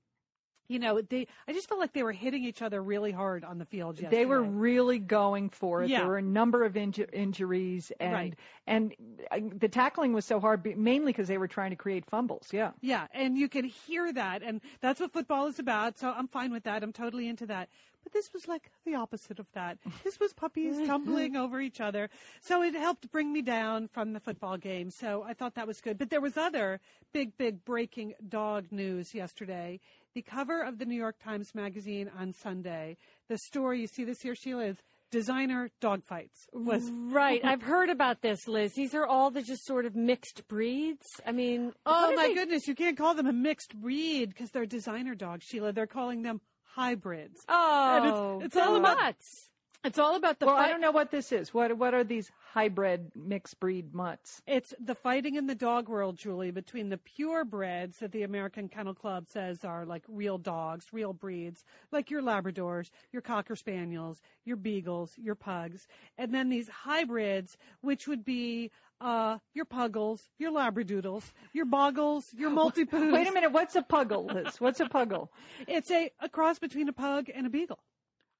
You know, I just felt like they were hitting each other really hard on the field yesterday. They were really going for it. Yeah. There were a number of injuries. And the tackling was so hard, mainly because they were trying to create fumbles. Yeah. Yeah. And you could hear that. And that's what football is about. So I'm fine with that. I'm totally into that. But this was like the opposite of that. This was puppies tumbling over each other. So it helped bring me down from the football game. So I thought that was good. But there was other big, big breaking dog news yesterday. The cover of the New York Times magazine on Sunday, the story, you see this here, Sheila, is designer dog fights. Right. I've heard about this, Liz. These are all the just sort of mixed breeds. I mean. Oh, my goodness. You can't call them a mixed breed because they're designer dogs, Sheila. They're calling them hybrids. Oh, it's all about mutts. It's all about the. Well, I don't know what this is. What are these hybrid mixed breed mutts? It's the fighting in the dog world, Julie, between the purebreds that the American Kennel Club says are like real dogs, real breeds, like your Labradors, your Cocker Spaniels, your Beagles, your Pugs, and then these hybrids, which would be. Your Puggles, your Labradoodles, your Boggles, your Multipoos. Wait a minute. What's a Puggle, Liz? What's a Puggle? It's a cross between a Pug and a Beagle.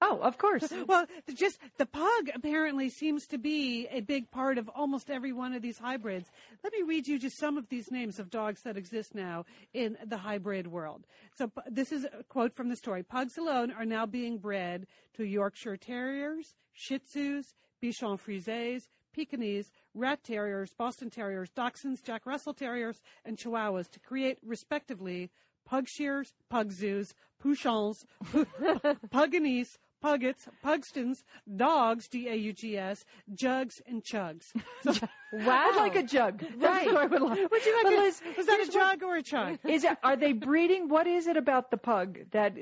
Oh, of course. Well, just the Pug apparently seems to be a big part of almost every one of these hybrids. Let me read you just some of these names of dogs that exist now in the hybrid world. So this is a quote from the story. Pugs alone are now being bred to Yorkshire Terriers, Shih Tzus, Bichon Frises, Pekingese, Rat Terriers, Boston Terriers, Dachshunds, Jack Russell Terriers, and Chihuahuas to create, respectively, Pug Shears, Pug Zoos, Pouchons, Puginese, Puggets, Pugstons, Dogs, Daugs, Jugs, and Chugs. So, wow. I'd like a jug. Right. I would like. Would you like was that a jug or a chug? Are they breeding? What is it about the pug that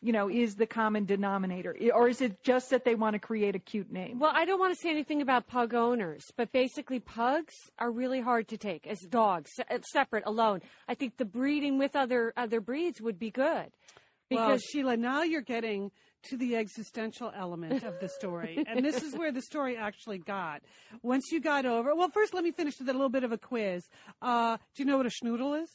you know, is the common denominator? Or is it just that they want to create a cute name? Well, I don't want to say anything about pug owners, but basically pugs are really hard to take as dogs, separate, alone. I think the breeding with other breeds would be good. Because, well, Sheila, now you're getting to the existential element of the story. And this is where the story actually got. Once you got over... Well, first, let me finish with a little bit of a quiz. Do you know what a schnoodle is?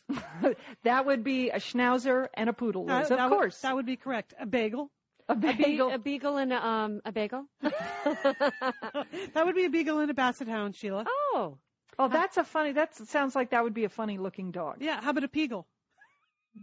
That would be a schnauzer and a poodle. Of course. That would be correct. A bagel. A beagle and a bagel. That would be a beagle and a basset hound, Sheila. Oh, that's a funny... That sounds like that would be a funny-looking dog. Yeah, how about a peagle?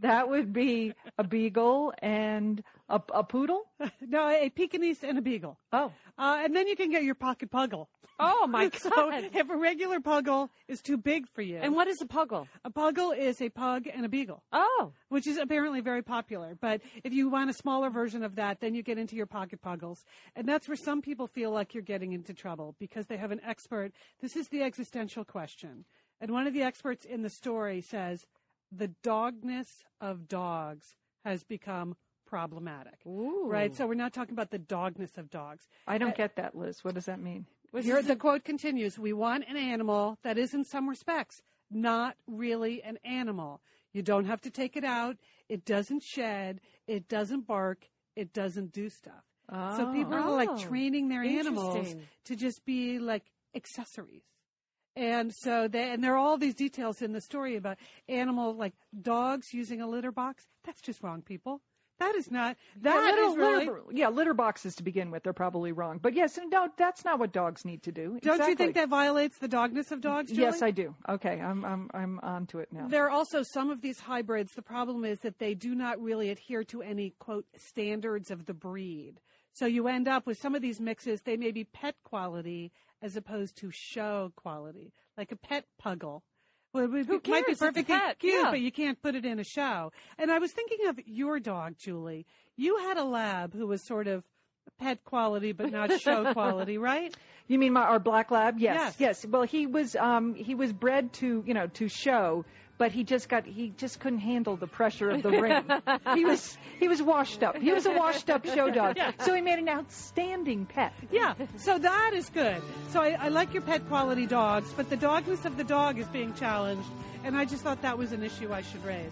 That would be a beagle and a poodle? No, a Pekingese and a beagle. Oh. And then you can get your pocket puggle. Oh, my God. So if a regular puggle is too big for you. And what is a puggle? A puggle is a pug and a beagle. Oh. Which is apparently very popular. But if you want a smaller version of that, then you get into your pocket puggles. And that's where some people feel like you're getting into trouble because they have an expert. This is the existential question. And one of the experts in the story says... The dogness of dogs has become problematic. Ooh. Right? So we're not talking about the dogness of dogs. I don't get that, Liz. What does that mean? Here, the quote continues. We want an animal that is in some respects not really an animal. You don't have to take it out. It doesn't shed. It doesn't bark. It doesn't do stuff. Oh. So people are like training their animals to just be like accessories. And so there are all these details in the story about animal, like dogs using a litter box. That's just wrong, people. That is not that is really... litter boxes to begin with. They're probably wrong. But yes, no, that's not what dogs need to do. Don't you think that violates the dogness of dogs, Julie? Yes, I do. Okay, I'm on to it now. There are also some of these hybrids. The problem is that they do not really adhere to any, quote, standards of the breed. So you end up with some of these mixes. They may be pet quality as opposed to show quality, like a pet puggle. Well, it might be perfectly cute, yeah. But you can't put it in a show. And I was thinking of your dog, Julie. You had a lab who was sort of pet quality, but not show quality, right? You mean our black lab? Yes. Well, he was bred to, to show, but he just couldn't handle the pressure of the ring. He was washed up. He was a washed up show dog. Yeah. So he made an outstanding pet. Yeah. So that is good. So I like your pet quality dogs, but the dogness of the dog is being challenged, and I just thought that was an issue I should raise.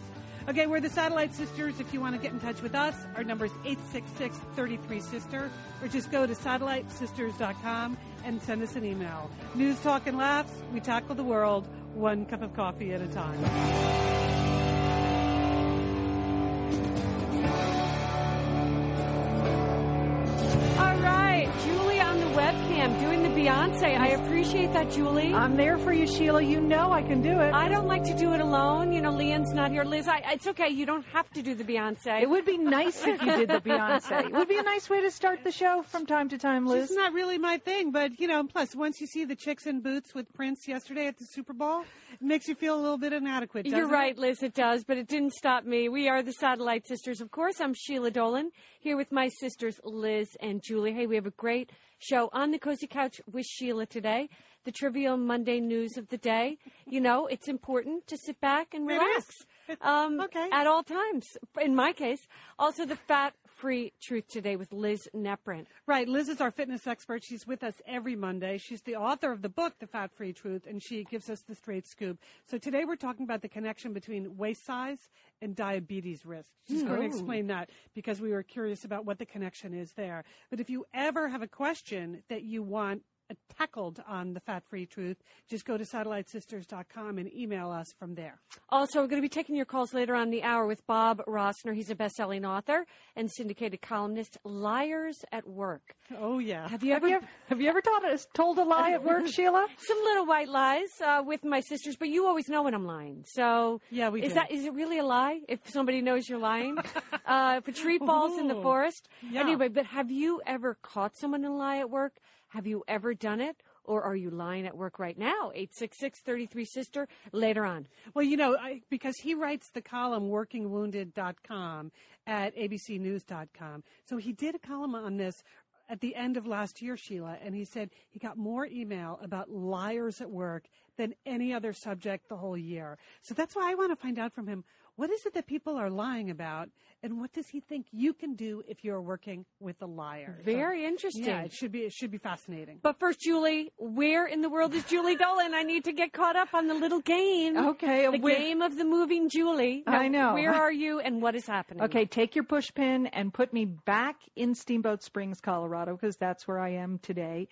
Okay, we're the Satellite Sisters. If you want to get in touch with us, our number is 866-33-SISTER, or just go to SatelliteSisters.com and send us an email. News, talk, and laughs. We tackle the world one cup of coffee at a time. All right, Julie on the webcam doing the Beyonce. I appreciate that, Julie. I'm there for you, Sheila. You know I can do it. I don't like to do it alone. Leon's not here. Liz, it's okay. You don't have to do the Beyonce. It would be nice if you did the Beyonce. It would be a nice way to start the show from time to time, Liz. It's not really my thing, but, plus, once you see the chicks in boots with Prince yesterday at the Super Bowl, it makes you feel a little bit inadequate, doesn't it? You're right, Liz, it does, but it didn't stop me. We are the Satellite Sisters, of course. I'm Sheila Dolan, here with my sisters, Liz and Julie. Hey, we have a great show on the Cozy Couch with Sheila today. The Trivial Monday news of the day. It's important to sit back and relax. Okay. At all times, in my case. Also, the fat-free truth today with Liz Neprin. Right. Liz is our fitness expert. She's with us every Monday. She's the author of the book, The Fat-Free Truth, and she gives us the straight scoop. So today we're talking about the connection between waist size and diabetes risk. She's going to explain that because we were curious about what the connection is there. But if you ever have a question that you want tackled on the Fat-Free Truth, just go to SatelliteSisters.com and email us from there. Also, we're going to be taking your calls later on in the hour with Bob Rossner. He's a best-selling author and syndicated columnist, Liars at Work. Oh, yeah. Have you ever told a lie at work, Sheila? Some little white lies with my sisters, but you always know when I'm lying. So yeah, we do. Is it really a lie if somebody knows you're lying? If a tree falls in the forest. Yeah. Anyway, but have you ever caught someone in a lie at work? Have you ever done it? Or are you lying at work right now? 866-33-SISTER, later on. Well, because he writes the column workingwounded.com at abcnews.com. So he did a column on this at the end of last year, Sheila, and he said he got more email about liars at work than any other subject the whole year. So that's why I want to find out from him, what is it that people are lying about, and what does he think you can do if you're working with a liar? Very interesting. Yeah, it should be fascinating. But first, Julie, where in the world is Julie Dolan? I need to get caught up on the little game. Okay. The game of the moving Julie. Now, I know. Where are you and what is happening? Okay, take your pushpin and put me back in Steamboat Springs, Colorado, because that's where I am today.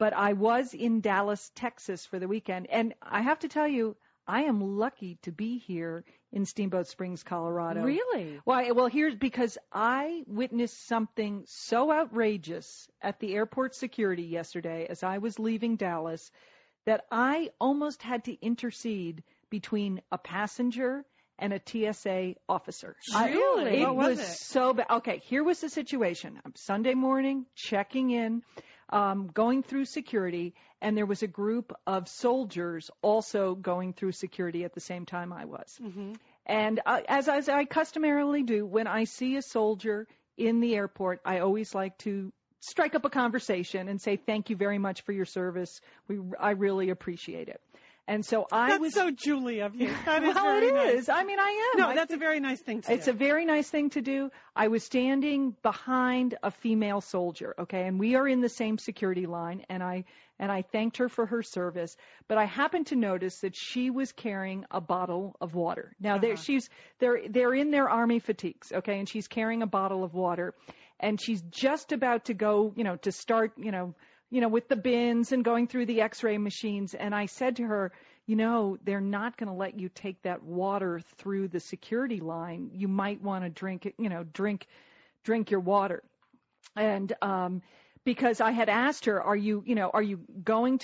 But I was in Dallas, Texas for the weekend, and I have to tell you, I am lucky to be here in Steamboat Springs, Colorado. Really? Well, here's because I witnessed something so outrageous at the airport security yesterday as I was leaving Dallas that I almost had to intercede between a passenger and a TSA officer. Really? What was it? So bad. Okay, here was the situation. I'm Sunday morning, checking in, going through security, and there was a group of soldiers also going through security at the same time I was. Mm-hmm. And as I customarily do, when I see a soldier in the airport, I always like to strike up a conversation and say, thank you very much for your service. I really appreciate it. And so that's so Julie of you. That is very nice. Well, it is. I mean, I am. No, that's a very nice thing to do. It's a very nice thing to do. I was standing behind a female soldier, okay? And we are in the same security line, and I thanked her for her service. But I happened to notice that she was carrying a bottle of water. Now, they're in their army fatigues, okay? And she's carrying a bottle of water, and she's just about to go, to start, with the bins and going through the x-ray machines. And I said to her, they're not going to let you take that water through the security line. You might want to drink it, drink your water. And, because I had asked her, are you going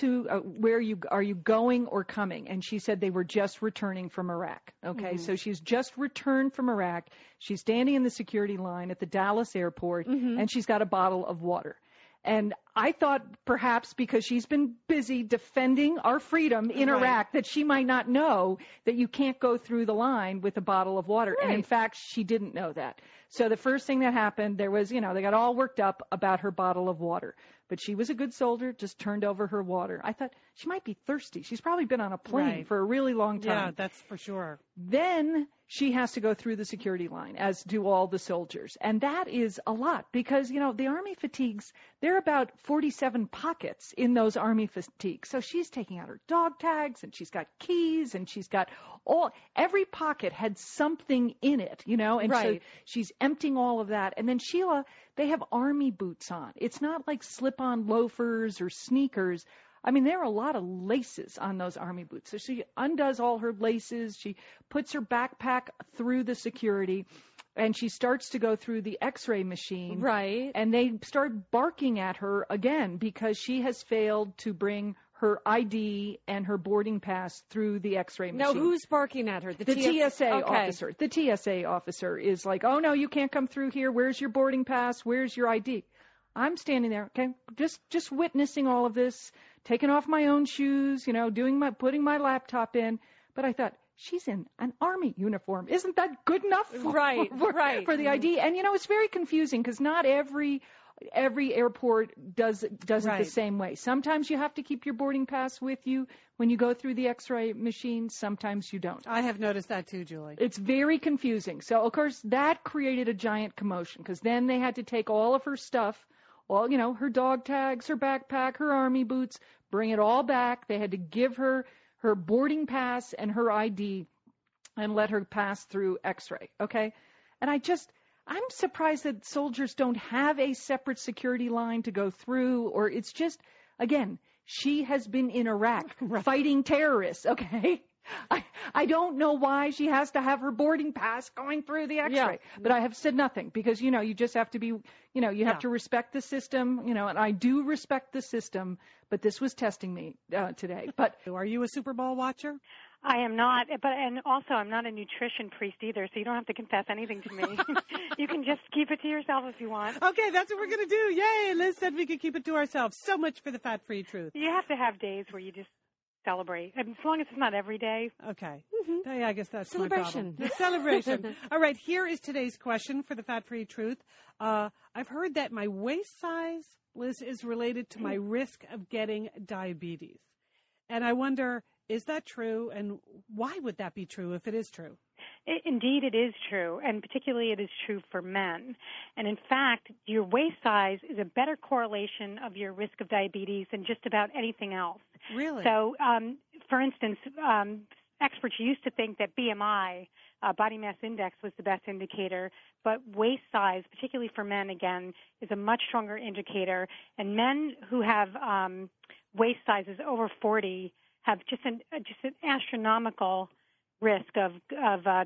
or coming? And she said they were just returning from Iraq. Okay. Mm-hmm. So she's just returned from Iraq. She's standing in the security line at the Dallas airport, mm-hmm. and she's got a bottle of water. And I thought perhaps because she's been busy defending our freedom in Iraq that she might not know that you can't go through the line with a bottle of water. Right. And in fact, she didn't know that. So the first thing that happened, there was, you know, they got all worked up about her bottle of water. But she was a good soldier, just turned over her water. I thought, she might be thirsty. She's probably been on a plane for a really long time. Yeah, that's for sure. Then she has to go through the security line, as do all the soldiers. And that is a lot because, you know, the Army fatigues, there are about 47 pockets in those Army fatigues. So she's taking out her dog tags and she's got keys and she's got all, every pocket had something in it, you know, and so she's emptying all of that. And then Sheila, they have Army boots on. It's not like slip-on loafers or sneakers. I mean, there are a lot of laces on those Army boots. So she undoes all her laces. She puts her backpack through the security, and she starts to go through the X-ray machine. Right. And they start barking at her again because she has failed to bring her ID and her boarding pass through the X-ray machine. Now, who's barking at her? The TSA officer. The TSA officer is like, oh, no, you can't come through here. Where's your boarding pass? Where's your ID? I'm standing there, okay, just witnessing all of this, taking off my own shoes, you know, putting my laptop in. But I thought, she's in an Army uniform. Isn't that good enough for the ID? And, you know, it's very confusing because not every airport does it the same way. Sometimes you have to keep your boarding pass with you when you go through the X-ray machine. Sometimes you don't. I have noticed that too, Julie. It's very confusing. So, of course, that created a giant commotion because then they had to take all of her stuff, all, you know, her dog tags, her backpack, her Army boots, bring it all back. They had to give her her boarding pass and her ID and let her pass through X-ray. Okay. And I'm surprised that soldiers don't have a separate security line to go through, or it's just, again, she has been in Iraq fighting terrorists, okay? I don't know why she has to have her boarding pass going through the X-ray, but I have said nothing because, you know, you just have to be, you know, you have to respect the system, you know, and I do respect the system, but this was testing me today. But are you a Super Bowl watcher? I am not, and also I'm not a nutrition priest either, so you don't have to confess anything to me. You can just keep it to yourself if you want. Okay, that's what we're going to do. Yay, Liz said we could keep it to ourselves. So much for the fat-free truth. You have to have days where you just celebrate, as long as it's not every day. Okay. Mm-hmm. Yeah, I guess that's celebration. My problem. Celebration. All right, here is today's question for the fat-free truth. I've heard that my waist size, Liz, is related to my risk of getting diabetes, and I wonder, is that true? And why would that be true if it is true? Indeed, it is true. And particularly it is true for men. And in fact, your waist size is a better correlation of your risk of diabetes than just about anything else. Really? So, for instance, experts used to think that BMI, body mass index, was the best indicator, but waist size, particularly for men, again, is a much stronger indicator. And men who have waist sizes over 40 have just an astronomical risk of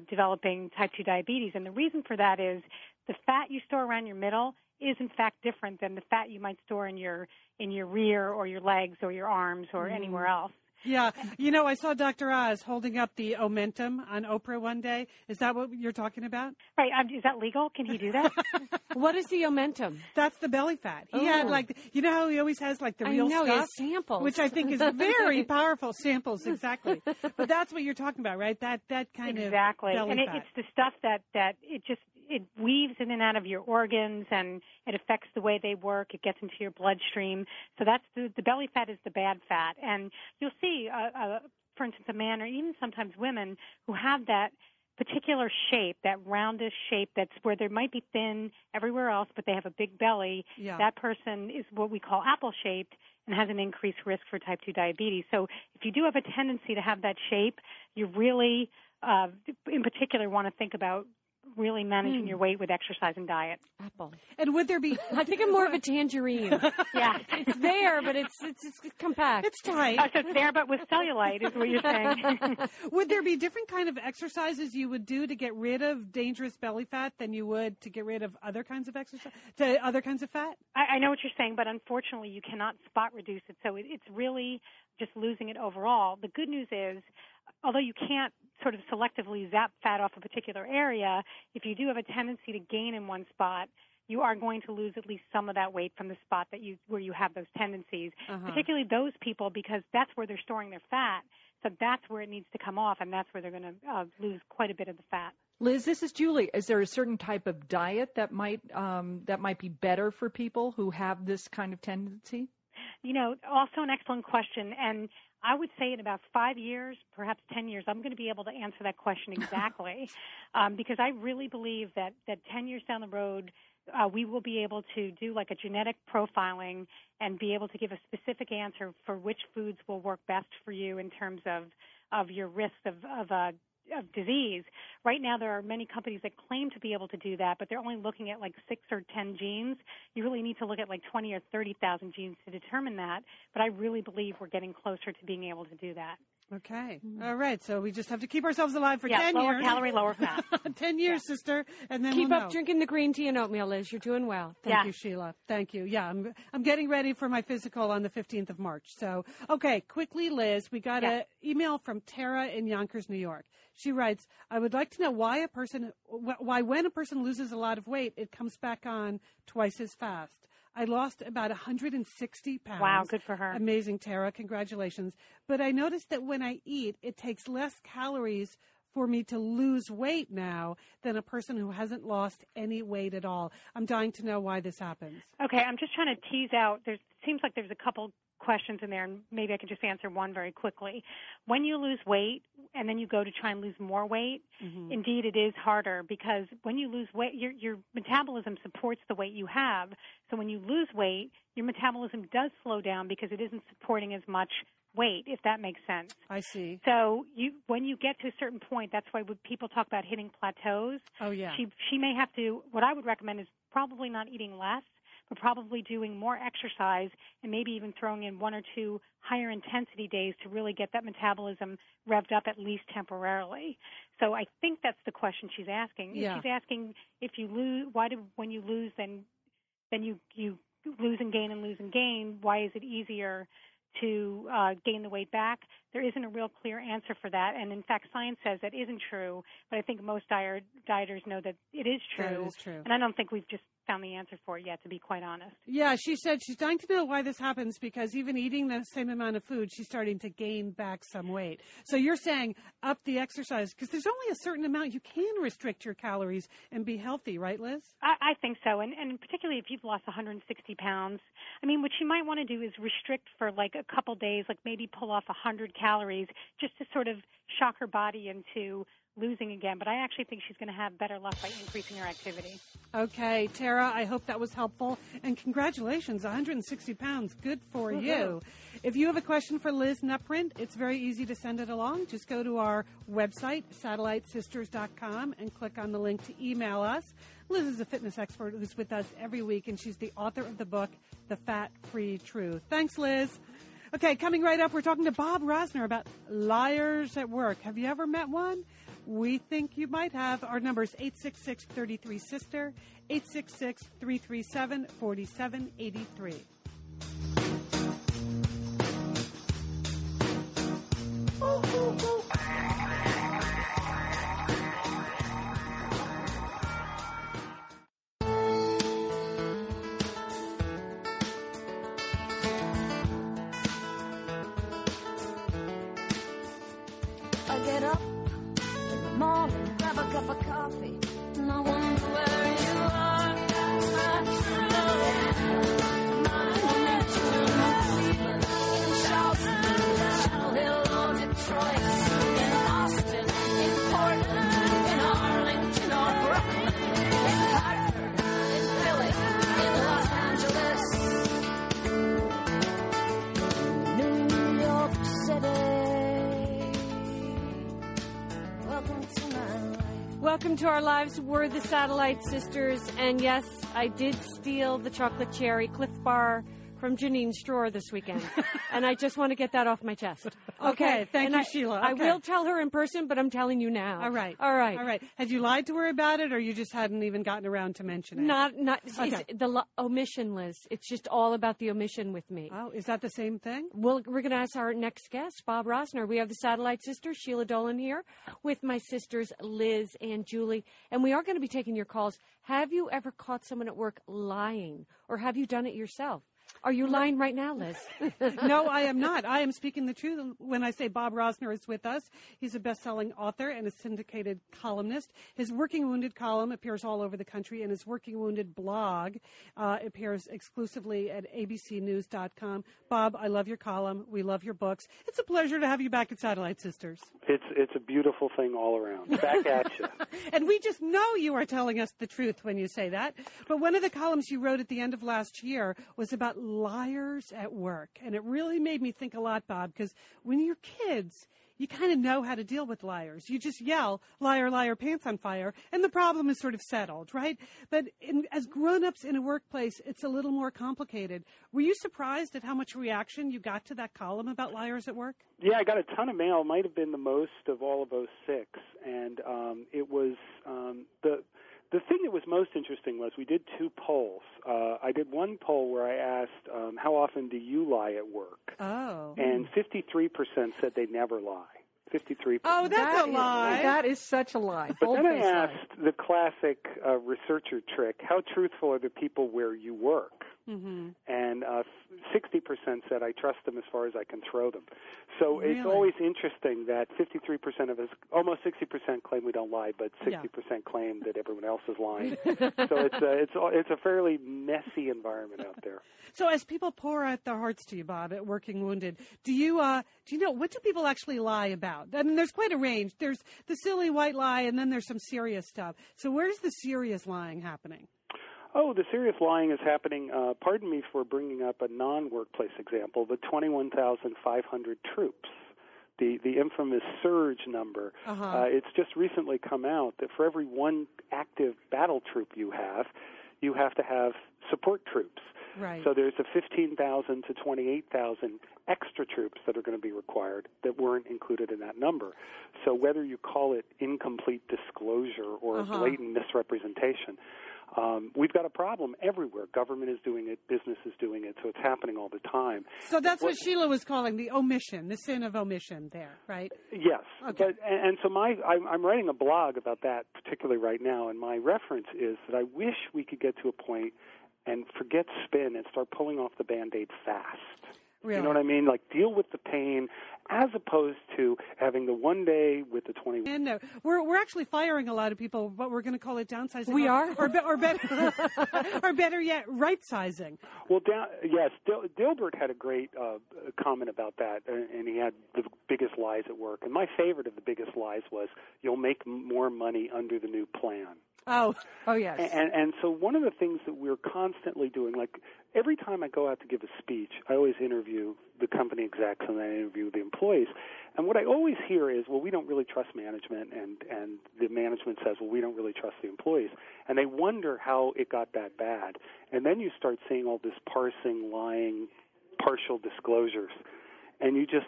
developing type 2 diabetes. And the reason for that is the fat you store around your middle is in fact different than the fat you might store in your rear or your legs or your arms or anywhere else. Yeah. You know, I saw Dr. Oz holding up the omentum on Oprah one day. Is that what you're talking about? Right. Is that legal? Can he do that? What is the omentum? That's the belly fat. He had like, you know how he always has like the real stuff? I know, his samples. Which I think is very powerful. Samples, exactly. But that's what you're talking about, right? That kind of belly fat. And it's the stuff that it weaves in and out of your organs, and it affects the way they work. It gets into your bloodstream. So that's the belly fat is the bad fat. And you'll see, for instance, a man or even sometimes women who have that particular shape, that roundish shape that's where there might be thin everywhere else, but they have a big belly. Yeah. That person is what we call apple-shaped and has an increased risk for type 2 diabetes. So if you do have a tendency to have that shape, you really, in particular, want to think about really managing your weight with exercise and diet. Apple. And would there be... I think I'm more of a tangerine. Yeah. It's there, but it's compact. It's tight. Oh, so it's there, but with cellulite is what you're saying. Would there be different kind of exercises you would do to get rid of dangerous belly fat than you would to get rid of other kinds of exercise, to other kinds of fat? I know what you're saying, but unfortunately you cannot spot reduce it. So it's really just losing it overall. The good news is, although you can't sort of selectively zap fat off a particular area, if you do have a tendency to gain in one spot, you are going to lose at least some of that weight from the spot where you have those tendencies, particularly those people, because that's where they're storing their fat. So that's where it needs to come off, and that's where they're going to lose quite a bit of the fat. Liz, this is Julie. Is there a certain type of diet that might be better for people who have this kind of tendency? You know, also an excellent question. And I would say in about 5 years, perhaps 10 years, I'm going to be able to answer that question exactly because I really believe that 10 years down the road, we will be able to do like a genetic profiling and be able to give a specific answer for which foods will work best for you in terms of your risk of disease. Right now, there are many companies that claim to be able to do that, but they're only looking at like 6 or 10 genes. You really need to look at like 20 or 30,000 genes to determine that, but I really believe we're getting closer to being able to do that. Okay. All right. So we just have to keep ourselves alive for 10 years. Lower calorie, lower fat. 10 years, sister. And then keep up drinking the green tea and oatmeal, Liz. You're doing well. Thank you, Sheila. Thank you. Yeah. I'm getting ready for my physical on the 15th of March. So, okay. Quickly, Liz, we got an email from Tara in Yonkers, New York. She writes, I would like to know when a person loses a lot of weight, it comes back on twice as fast. I lost about 160 pounds. Wow, good for her. Amazing, Tara. Congratulations. But I noticed that when I eat, it takes less calories for me to lose weight now than a person who hasn't lost any weight at all. I'm dying to know why this happens. Okay, I'm just trying to tease out. There seems like there's a couple questions in there, and maybe I can just answer one very quickly. When you lose weight and then you go to try and lose more weight, indeed it is harder because when you lose weight, your metabolism supports the weight you have. So when you lose weight, your metabolism does slow down because it isn't supporting as much weight, if that makes sense. I see. So when you get to a certain point, that's why when people talk about hitting plateaus. Oh, yeah. She may have to, what I would recommend is probably not eating less, but probably doing more exercise and maybe even throwing in 1 or 2 higher intensity days to really get that metabolism revved up, at least temporarily. So I think that's the question she's asking. Yeah. She's asking if you lose, when you lose, then you lose and gain, why is it easier to gain the weight back? There isn't a real clear answer for that. And, in fact, science says that isn't true. But I think most dieters know that it is true. That is true. And I don't think we've just found the answer for it yet, to be quite honest. Yeah, she said she's dying to know why this happens because even eating the same amount of food, she's starting to gain back some weight. So you're saying up the exercise because there's only a certain amount you can restrict your calories and be healthy, right, Liz? I think so. And particularly if you've lost 160 pounds, I mean, what you might want to do is restrict for like a couple days, like maybe pull off 100 calories just to sort of shock her body into losing again. But I actually think she's going to have better luck by increasing her activity. Okay, Tara, I hope that was helpful. And congratulations, 160 pounds. Good for you. If you have a question for Liz Nutprint, it's very easy to send it along. Just go to our website, satellitesisters.com, and click on the link to email us. Liz is a fitness expert who's with us every week, and she's the author of the book, The Fat-Free Truth. Thanks, Liz. Okay, coming right up, we're talking to Bob Rosner about liars at work. Have you ever met one? We think you might have. Our number is 866-33-SISTER, 866-337-4783. Welcome to our lives. We're the Satellite Sisters. And yes, I did steal the chocolate cherry Cliff Bar from Janine's drawer this weekend. And I just want to get that off my chest. Okay. Thank you, Sheila. Okay. I will tell her in person, but I'm telling you now. All right. Had you lied to her about it, or you just hadn't even gotten around to mentioning it? Not okay. The omission, Liz. It's just all about the omission with me. Oh, is that the same thing? Well, we're going to ask our next guest, Bob Rosner. We have the Satellite Sisters, Sheila Dolan here, with my sisters, Liz and Julie. And we are going to be taking your calls. Have you ever caught someone at work lying, or have you done it yourself? Are you lying right now, Liz? No, I am not. I am speaking the truth when I say Bob Rosner is with us. He's a best-selling author and a syndicated columnist. His Working Wounded column appears all over the country, and his Working Wounded blog appears exclusively at abcnews.com. Bob, I love your column. We love your books. It's a pleasure to have you back at Satellite Sisters. It's a beautiful thing all around. Back at you. And we just know you are telling us the truth when you say that. But one of the columns you wrote at the end of last year was about liars at work. And it really made me think a lot, Bob, because when you're kids, you kind of know how to deal with liars. You just yell, liar, liar, pants on fire, and the problem is sort of settled, right? But as grown-ups in a workplace, it's a little more complicated. Were you surprised at how much reaction you got to that column about liars at work? Yeah, I got a ton of mail. It might have been the most of all of 06. And it was the thing that was most interesting was we did two polls. I did one poll where I asked, how often do you lie at work? Oh. And 53% said they never lie. 53%. Oh, that's a lie. That is such a lie. But then I asked the classic researcher trick, how truthful are the people where you work? Mm-hmm. And 60% said I trust them as far as I can throw them. So really? It's always interesting that 53% of us, almost 60% claim we don't lie, but 60% claim that everyone else is lying. So it's a fairly messy environment out there. So as people pour out their hearts to you, Bob, at Working Wounded, do you know, what do people actually lie about? I mean, there's quite a range. There's the silly white lie, and then there's some serious stuff. So where's the serious lying happening? Oh, the serious lying is happening. Pardon me for bringing up a non-workplace example, the 21,500 troops, the infamous surge number. Uh-huh. It's just recently come out that for every one active battle troop you have to have support troops. Right. So there's the 15,000 to 28,000 extra troops that are going to be required that weren't included in that number. So whether you call it incomplete disclosure or uh-huh. blatant misrepresentation, we've got a problem everywhere. Government is doing it. Business is doing it. So it's happening all the time. So that's what Sheila was calling the omission, the sin of omission there, right? Yes. Okay. But, and so I'm writing a blog about that particularly right now, and my reference is that I wish we could get to a point and forget spin and start pulling off the Band-Aid fast. Really? You know what I mean? Like, deal with the pain as opposed to having the one day with the 20. And no, we're actually firing a lot of people, but we're going to call it downsizing. We are? Or better yet, right-sizing. Well, yes, Dilbert had a great comment about that, and he had the biggest lies at work. And my favorite of the biggest lies was, you'll make more money under the new plan. Oh, yes. And so one of the things that we're constantly doing, like every time I go out to give a speech, I always interview the company execs and I interview the employees. And what I always hear is, well, we don't really trust management. And the management says, well, we don't really trust the employees. And they wonder how it got that bad. And then you start seeing all this parsing, lying, partial disclosures. And you just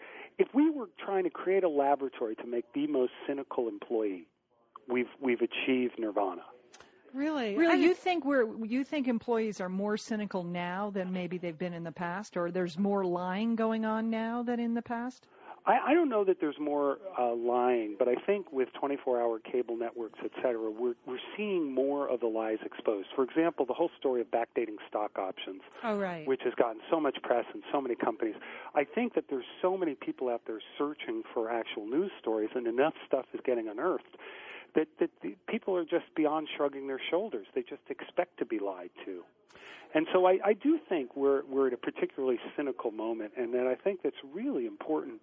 – if we were trying to create a laboratory to make the most cynical employee, we've achieved nirvana. Really, you think employees are more cynical now than maybe they've been in the past, or there's more lying going on now than in the past? I don't know that there's more lying, but I think with 24-hour cable networks, et cetera, we're seeing more of the lies exposed. For example, the whole story of backdating stock options, which has gotten so much press and so many companies. I think that there's so many people out there searching for actual news stories, and enough stuff is getting unearthed that the people are just beyond shrugging their shoulders. They just expect to be lied to. And so I do think we're at a particularly cynical moment, and that I think that's really important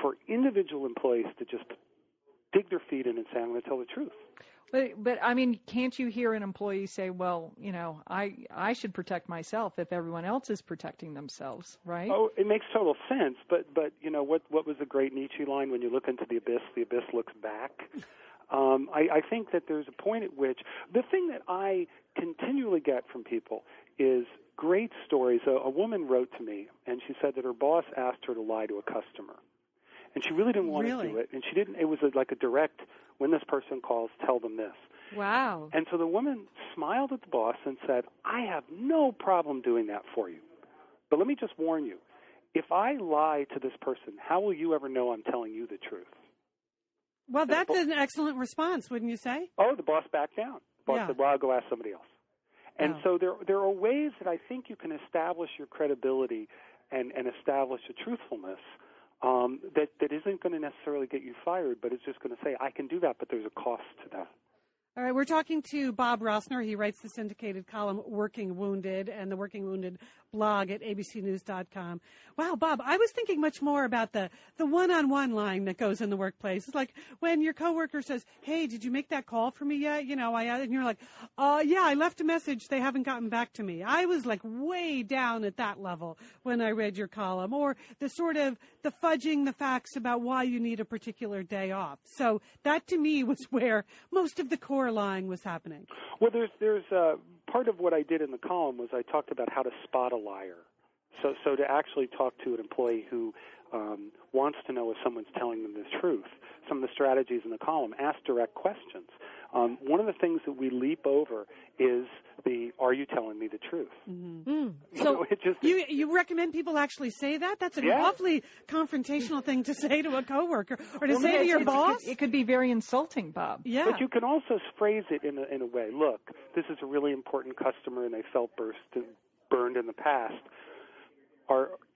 for individual employees to just dig their feet in and say, I'm going to tell the truth. But I mean, can't you hear an employee say, well, you know, I should protect myself if everyone else is protecting themselves, right? Oh, it makes total sense. But you know, what was the great Nietzsche line? When you look into the abyss looks back. I think that there's a point at which the thing that I continually get from people is great stories. A woman wrote to me, and she said that her boss asked her to lie to a customer. And she really didn't want to do it. And she didn't. It was like a direct, when this person calls, tell them this. Wow. And so the woman smiled at the boss and said, I have no problem doing that for you. But let me just warn you, if I lie to this person, how will you ever know I'm telling you the truth? Well, that's an excellent response, wouldn't you say? Oh, the boss backed down. The boss said, well, I'll go ask somebody else. And so there are ways that I think you can establish your credibility and establish a truthfulness that isn't going to necessarily get you fired, but it's just going to say, I can do that, but there's a cost to that. All right, we're talking to Bob Rossner. He writes the syndicated column Working Wounded and the Working Wounded blog at abcnews.com. Wow, Bob, I was thinking much more about the one-on-one line that goes in the workplace. It's like when your coworker says, hey, did you make that call for me yet? You know, and you're like, yeah, I left a message. They haven't gotten back to me. I was like way down at that level when I read your column, or the sort of the fudging the facts about why you need a particular day off. So that to me was where most of the core lying was happening. Well, there's part of what I did in the column was I talked about how to spot a liar. So to actually talk to an employee who wants to know if someone's telling them the truth. Some of the strategies in the column, ask direct questions. One of the things that we leap over is are you telling me the truth? Mm-hmm. So you recommend people actually say that? That's an awfully confrontational thing to say to a coworker or to say to your boss. It could be very insulting, Bob. Yeah. But you can also phrase it in a way, look, this is a really important customer and they felt burned in the past.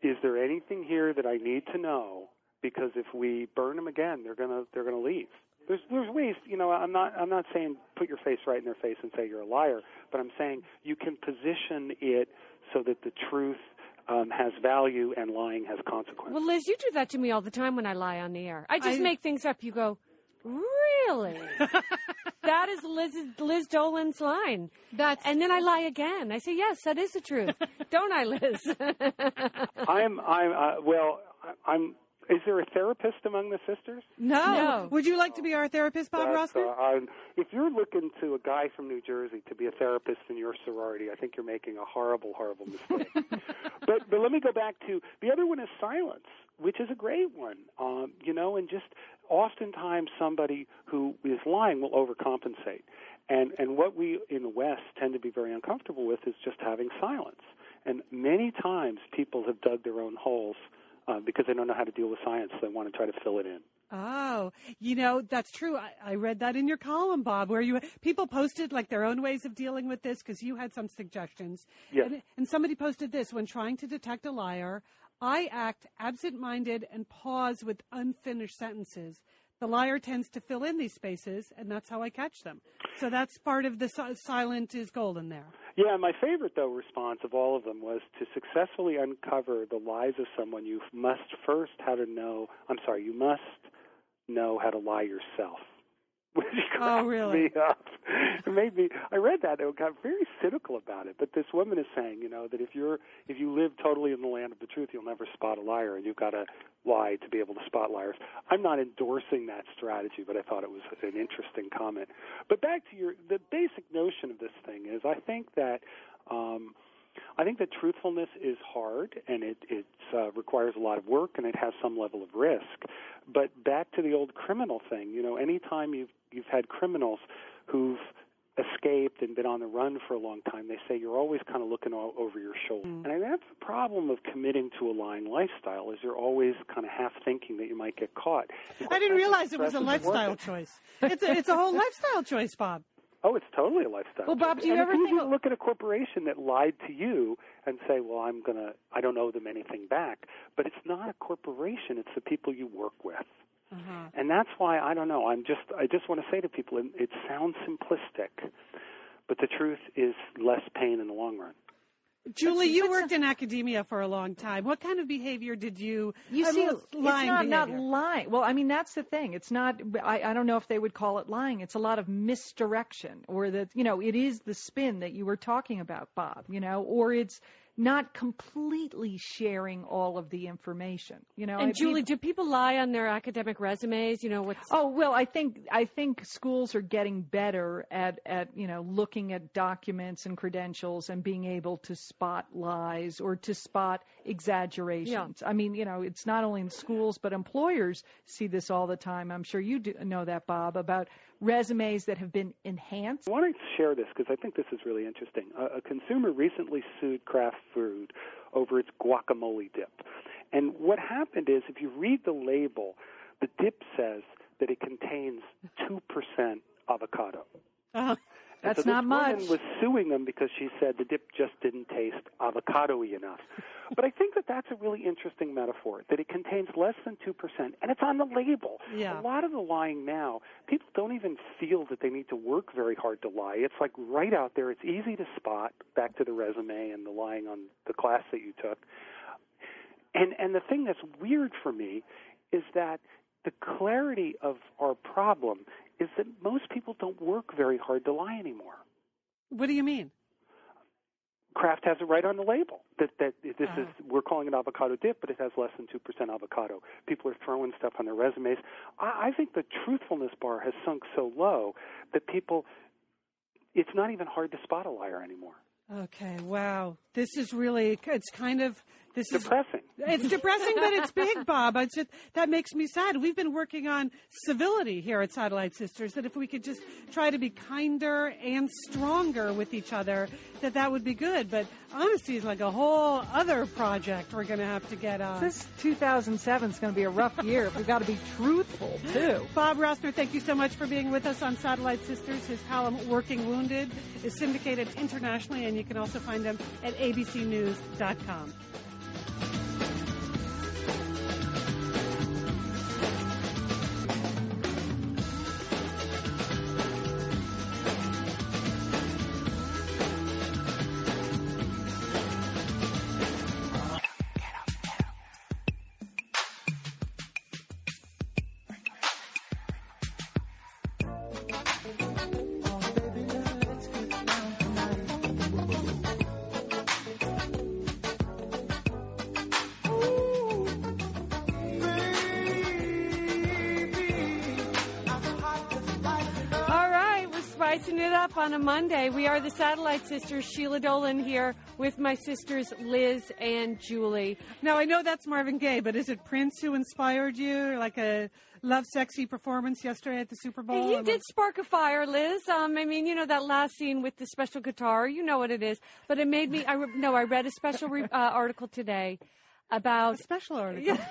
Is there anything here that I need to know? Because if we burn them again, they're gonna leave. There's ways, you know. I'm not saying put your face right in their face and say you're a liar, but I'm saying you can position it so that the truth has value and lying has consequences. Well, Liz, you do that to me all the time when I lie on the air. I just make things up. You go, really? That is Liz Dolan's line. And then I lie again. I say, yes, that is the truth. Don't I, Liz? Is there a therapist among the sisters? No. Would you like to be our therapist, Bob Rossner? If you're looking to a guy from New Jersey to be a therapist in your sorority, I think you're making a horrible, horrible mistake. But let me go back to the other one is silence, which is a great one. And just oftentimes somebody who is lying will overcompensate. And what we in the West tend to be very uncomfortable with is just having silence. And many times people have dug their own holes because they don't know how to deal with science, so they want to try to fill it in. Oh, that's true. I read that in your column, Bob, where people posted like their own ways of dealing with this because you had some suggestions. Yes. And somebody posted this: when trying to detect a liar, I act absent-minded and pause with unfinished sentences. The liar tends to fill in these spaces, and that's how I catch them. So that's part of the silent is golden there. Yeah, my favorite, though, response of all of them was to successfully uncover the lies of someone, you must first you must know how to lie yourself. Which cracked me up. It made me. I read that and got very cynical about it. But this woman is saying, that if you live totally in the land of the truth, you'll never spot a liar, and you've got to lie to be able to spot liars. I'm not endorsing that strategy, but I thought it was an interesting comment. But back to the basic notion of this thing is, I think that truthfulness is hard, and it requires a lot of work, and it has some level of risk. But back to the old criminal thing, anytime you've had criminals who've escaped and been on the run for a long time, they say you're always kind of looking all over your shoulder. Mm. And that's the problem of committing to a lying lifestyle, is you're always kind of half thinking that you might get caught. I didn't realize it was a lifestyle choice. It's a whole lifestyle choice, Bob. Oh, it's totally a lifestyle. Well, Bob, do you ever look at a corporation that lied to you and say, well, I don't owe them anything back? But it's not a corporation. It's the people you work with. Uh-huh. And that's why, I don't know, I just want to say to people, it sounds simplistic, but the truth is less pain in the long run. Julie, you worked in academia for a long time. What kind of behavior did you? It's not lying. Well, that's the thing. It's not. I don't know if they would call it lying. It's a lot of misdirection, or it is the spin that you were talking about, Bob. Or it's not completely sharing all of the information. And Julie, do people lie on their academic resumes? I think schools are getting better at looking at documents and credentials and being able to spot lies or to spot exaggerations. Yeah. It's not only in schools, but employers see this all the time. I'm sure you do know that, Bob, about resumes that have been enhanced. I want to share this because I think this is really interesting. A consumer recently sued Kraft Food over its guacamole dip. And what happened is, if you read the label, the dip says that it contains 2% avocado. Uh-huh. That's so not much. This woman was suing them because she said the dip just didn't taste avocado-y enough. But I think that that's a really interesting metaphor, that it contains less than 2%, and it's on the label. Yeah. A lot of the lying now, people don't even feel that they need to work very hard to lie. It's like right out there. It's easy to spot, back to the resume and the lying on the class that you took. And the thing that's weird for me is that the clarity of our problem is that most people don't work very hard to lie anymore. What do you mean? Kraft has it right on the label that this is, we're calling it avocado dip, but it has less than 2% avocado. People are throwing stuff on their resumes. I think the truthfulness bar has sunk so low that people, it's not even hard to spot a liar anymore. Okay, wow. This is really, it's kind of, this depressing. It's depressing, but it's big, Bob. That makes me sad. We've been working on civility here at Satellite Sisters, that if we could just try to be kinder and stronger with each other, that would be good. But honesty is like a whole other project we're going to have to get on. This 2007 is going to be a rough year. We've got to be truthful, too. Bob Rossner, thank you so much for being with us on Satellite Sisters. His column, Working Wounded, is syndicated internationally, and you can also find them at abcnews.com. On a Monday, we are the Satellite Sisters. Sheila Dolan here with my sisters Liz and Julie. Now, I know that's Marvin Gaye, but is it Prince who inspired you, like a Lovesexy performance yesterday at the Super Bowl? You did spark a fire, Liz. I mean, you know, that last scene with the special guitar, you know what it is. But it made me, I read a special article today about... A special article? Yeah.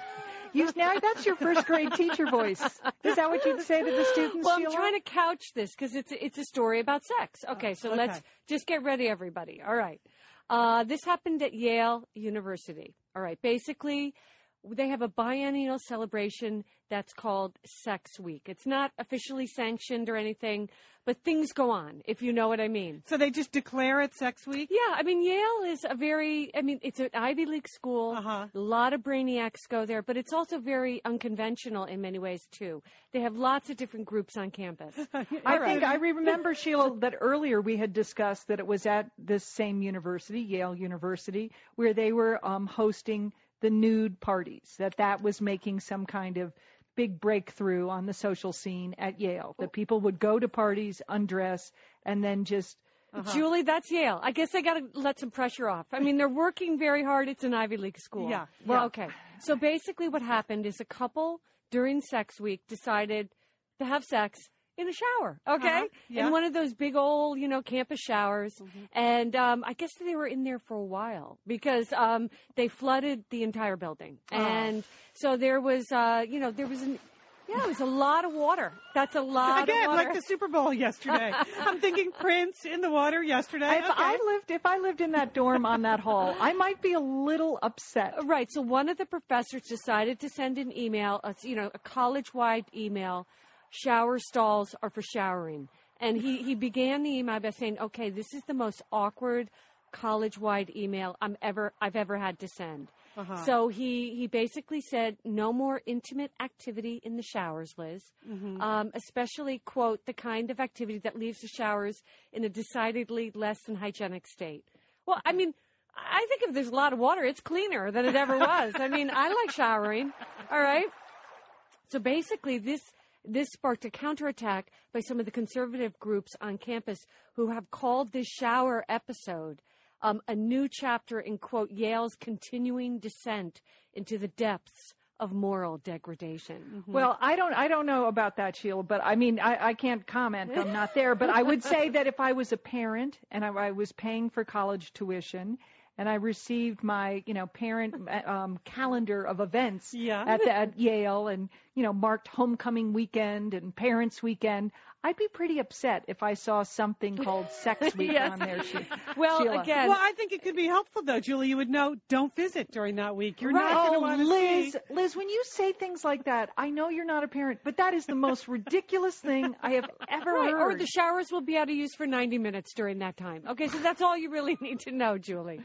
Now that's your first grade teacher voice. Is that what you'd say to the students? Well, I'm trying to couch this because it's a story about sex. Okay, Let's just get ready, everybody. All right. This happened at Yale University. All right. Basically, they have a biennial celebration that's called Sex Week. It's not officially sanctioned or anything, but things go on, if you know what I mean. So they just declare it Sex Week? Yeah. I mean, Yale is it's an Ivy League school. Uh-huh. A lot of brainiacs go there, but it's also very unconventional in many ways, too. They have lots of different groups on campus. I think I remember, Sheila, that earlier we had discussed that it was at this same university, Yale University, where they were hosting the nude parties, that was making some kind of big breakthrough on the social scene at Yale, that people would go to parties, undress, and then just... Uh-huh. Julie, that's Yale. I guess I got to let some pressure off. I mean, they're working very hard. It's an Ivy League school. Yeah. Well, yeah. Okay. So basically what happened is a couple during Sex Week decided to have sex in a shower, okay? Uh-huh. Yeah. In one of those big old, campus showers. Mm-hmm. And I guess they were in there for a while because they flooded the entire building. Oh. And so there was, it was a lot of water. That's a lot of water. Again, like the Super Bowl yesterday. I'm thinking Prince in the water yesterday. If I lived in that dorm on that hall, I might be a little upset. Right. So one of the professors decided to send an email, a college-wide email. Shower stalls are for showering. And he began the email by saying, okay, this is the most awkward college-wide email I've ever had to send. Uh-huh. So he basically said, no more intimate activity in the showers, Liz. Mm-hmm. Especially, quote, the kind of activity that leaves the showers in a decidedly less than hygienic state. Well, I mean... I think if there's a lot of water, it's cleaner than it ever was. I mean, I like showering. All right. So basically, this sparked a counterattack by some of the conservative groups on campus who have called this shower episode a new chapter in, quote, Yale's continuing descent into the depths of moral degradation. Mm-hmm. Well, I don't know about that, Sheila, but I mean, I can't comment. I'm not there, but I would say that if I was a parent and I was paying for college tuition and I received my, parent calendar of events at Yale and you know, marked homecoming weekend and parents weekend, I'd be pretty upset if I saw something called sex week on there. Well, I think it could be helpful, though, Julie. You would know, don't visit during that week. You're not going to want to see. Liz, when you say things like that, I know you're not a parent, but that is the most ridiculous thing I have ever heard. Or the showers will be out of use for 90 minutes during that time. Okay, so that's all you really need to know, Julie.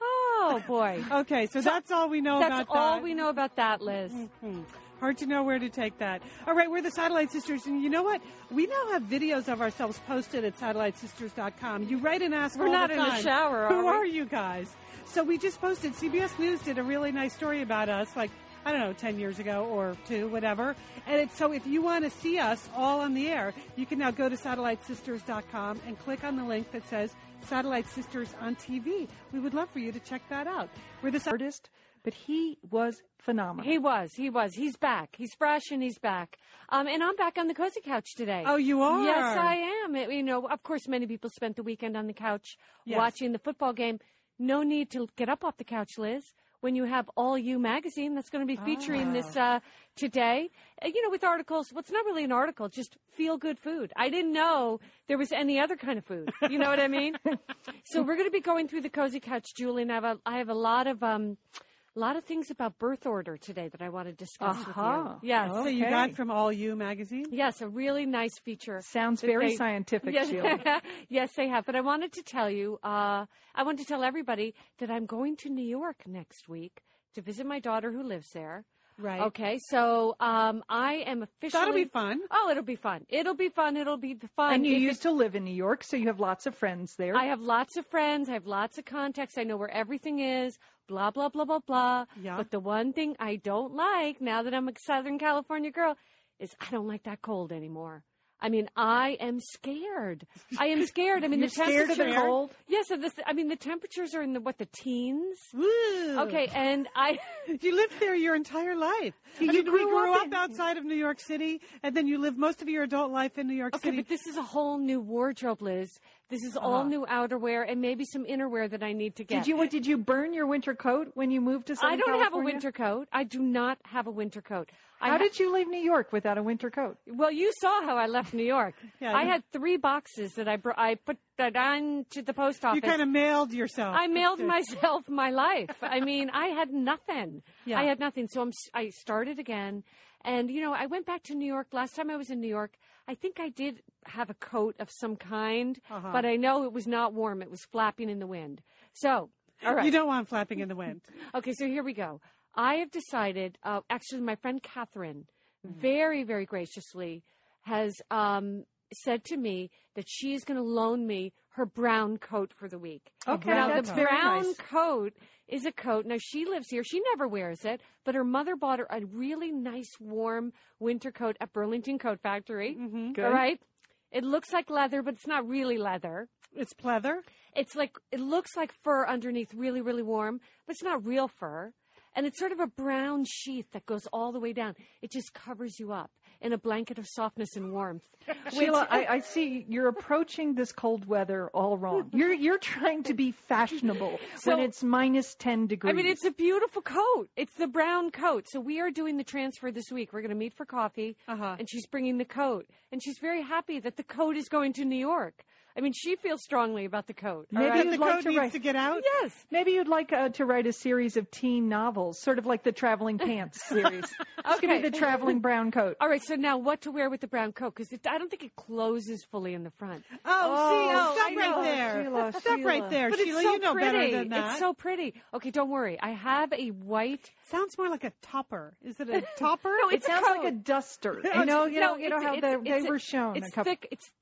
Oh, boy. Okay, so that's all we know about that. That's all we know about that, Liz. Mm-hmm. Hard to know where to take that. All right, we're the Satellite Sisters, and you know what? We now have videos of ourselves posted at SatelliteSisters.com. You write and ask all the time. We're not in the shower, who are you guys? So we just posted. CBS News did a really nice story about us, like, I don't know, 10 years ago or two, whatever. And it's, so if you want to see us all on the air, you can now go to SatelliteSisters.com and click on the link that says Satellite Sisters on TV. We would love for you to check that out. We're the artist. But he was phenomenal. He was. He's back. He's fresh and he's back. And I'm back on the cozy couch today. Oh, you are? Yes, I am. You know, of course, many people spent the weekend on the couch watching the football game. No need to get up off the couch, Liz, when you have All You magazine that's going to be featuring this today. You know, with articles. Well, it's not really an article, just feel-good food. I didn't know there was any other kind of food. You know what I mean? So we're going to be going through the cozy couch, Julie, and I have a lot of... a lot of things about birth order today that I want to discuss with you. Yes. Okay. So you got from All You magazine? Yes, a really nice feature. Sounds very scientific, Sheila. Yes, they have. But I wanted to tell you, I wanted to tell everybody that I'm going to New York next week to visit my daughter who lives there. Right. Okay, so I am officially... That'll be fun. Oh, it'll be fun. And you used to live in New York, so you have lots of friends there. I have lots of friends. I have lots of contacts. I know where everything is. Blah, blah, blah, blah, blah. Yeah. But the one thing I don't like, now that I'm a Southern California girl, is I don't like that cold anymore. I mean, I am scared. I mean, You're scared of the cold? Yes. Yeah, so the temperatures are in the teens? Ooh. Okay, and I... You lived there your entire life. We grew up outside of New York City, and then you lived most of your adult life in New York City. Okay, but this is a whole new wardrobe, Liz. This is all new outerwear and maybe some innerwear that I need to get. Did you burn your winter coat when you moved to Southern California? I do not have a winter coat. How did you leave New York without a winter coat? Well, you saw how I left New York. I had 3 boxes that I put that on to the post office. You kind of mailed yourself. I mailed myself my life. I mean, I had nothing. Yeah. I had nothing. So I started again. And, you know, I went back to New York. Last time I was in New York, I think I did have a coat of some kind, but I know it was not warm. It was flapping in the wind. So, all right. You don't want flapping in the wind. Okay, so here we go. I have decided, actually, my friend Catherine, very, very graciously, has said to me that she is going to loan me her brown coat for the week. Okay, now, that's very nice. The brown coat is a coat. Now, she lives here. She never wears it, but her mother bought her a really nice, warm winter coat at Burlington Coat Factory. Mm-hmm. Good. All right? It looks like leather, but it's not really leather. It's pleather? It looks like fur underneath, really, really warm, but it's not real fur. And it's sort of a brown sheath that goes all the way down. It just covers you up in a blanket of softness and warmth. Sheila, I see you're approaching this cold weather all wrong. You're trying to be fashionable when it's minus 10 degrees. I mean, it's a beautiful coat. It's the brown coat. So we are doing the transfer this week. We're going to meet for coffee, and she's bringing the coat. And she's very happy that the coat is going to New York. I mean, she feels strongly about the coat. Maybe you'd like the coat to get out? Yes. Maybe you'd like to write a series of teen novels, sort of like the Traveling Pants series. It's going to be the Traveling Brown Coat. All right, so now what to wear with the brown coat? Because I don't think it closes fully in the front. Stop right there, Sheila. But Sheila, you know better than that. It's so pretty. Okay, don't worry. I have a white... Sounds more like a topper. Is it a topper? No, it sounds like a duster. You know how they were shown. It's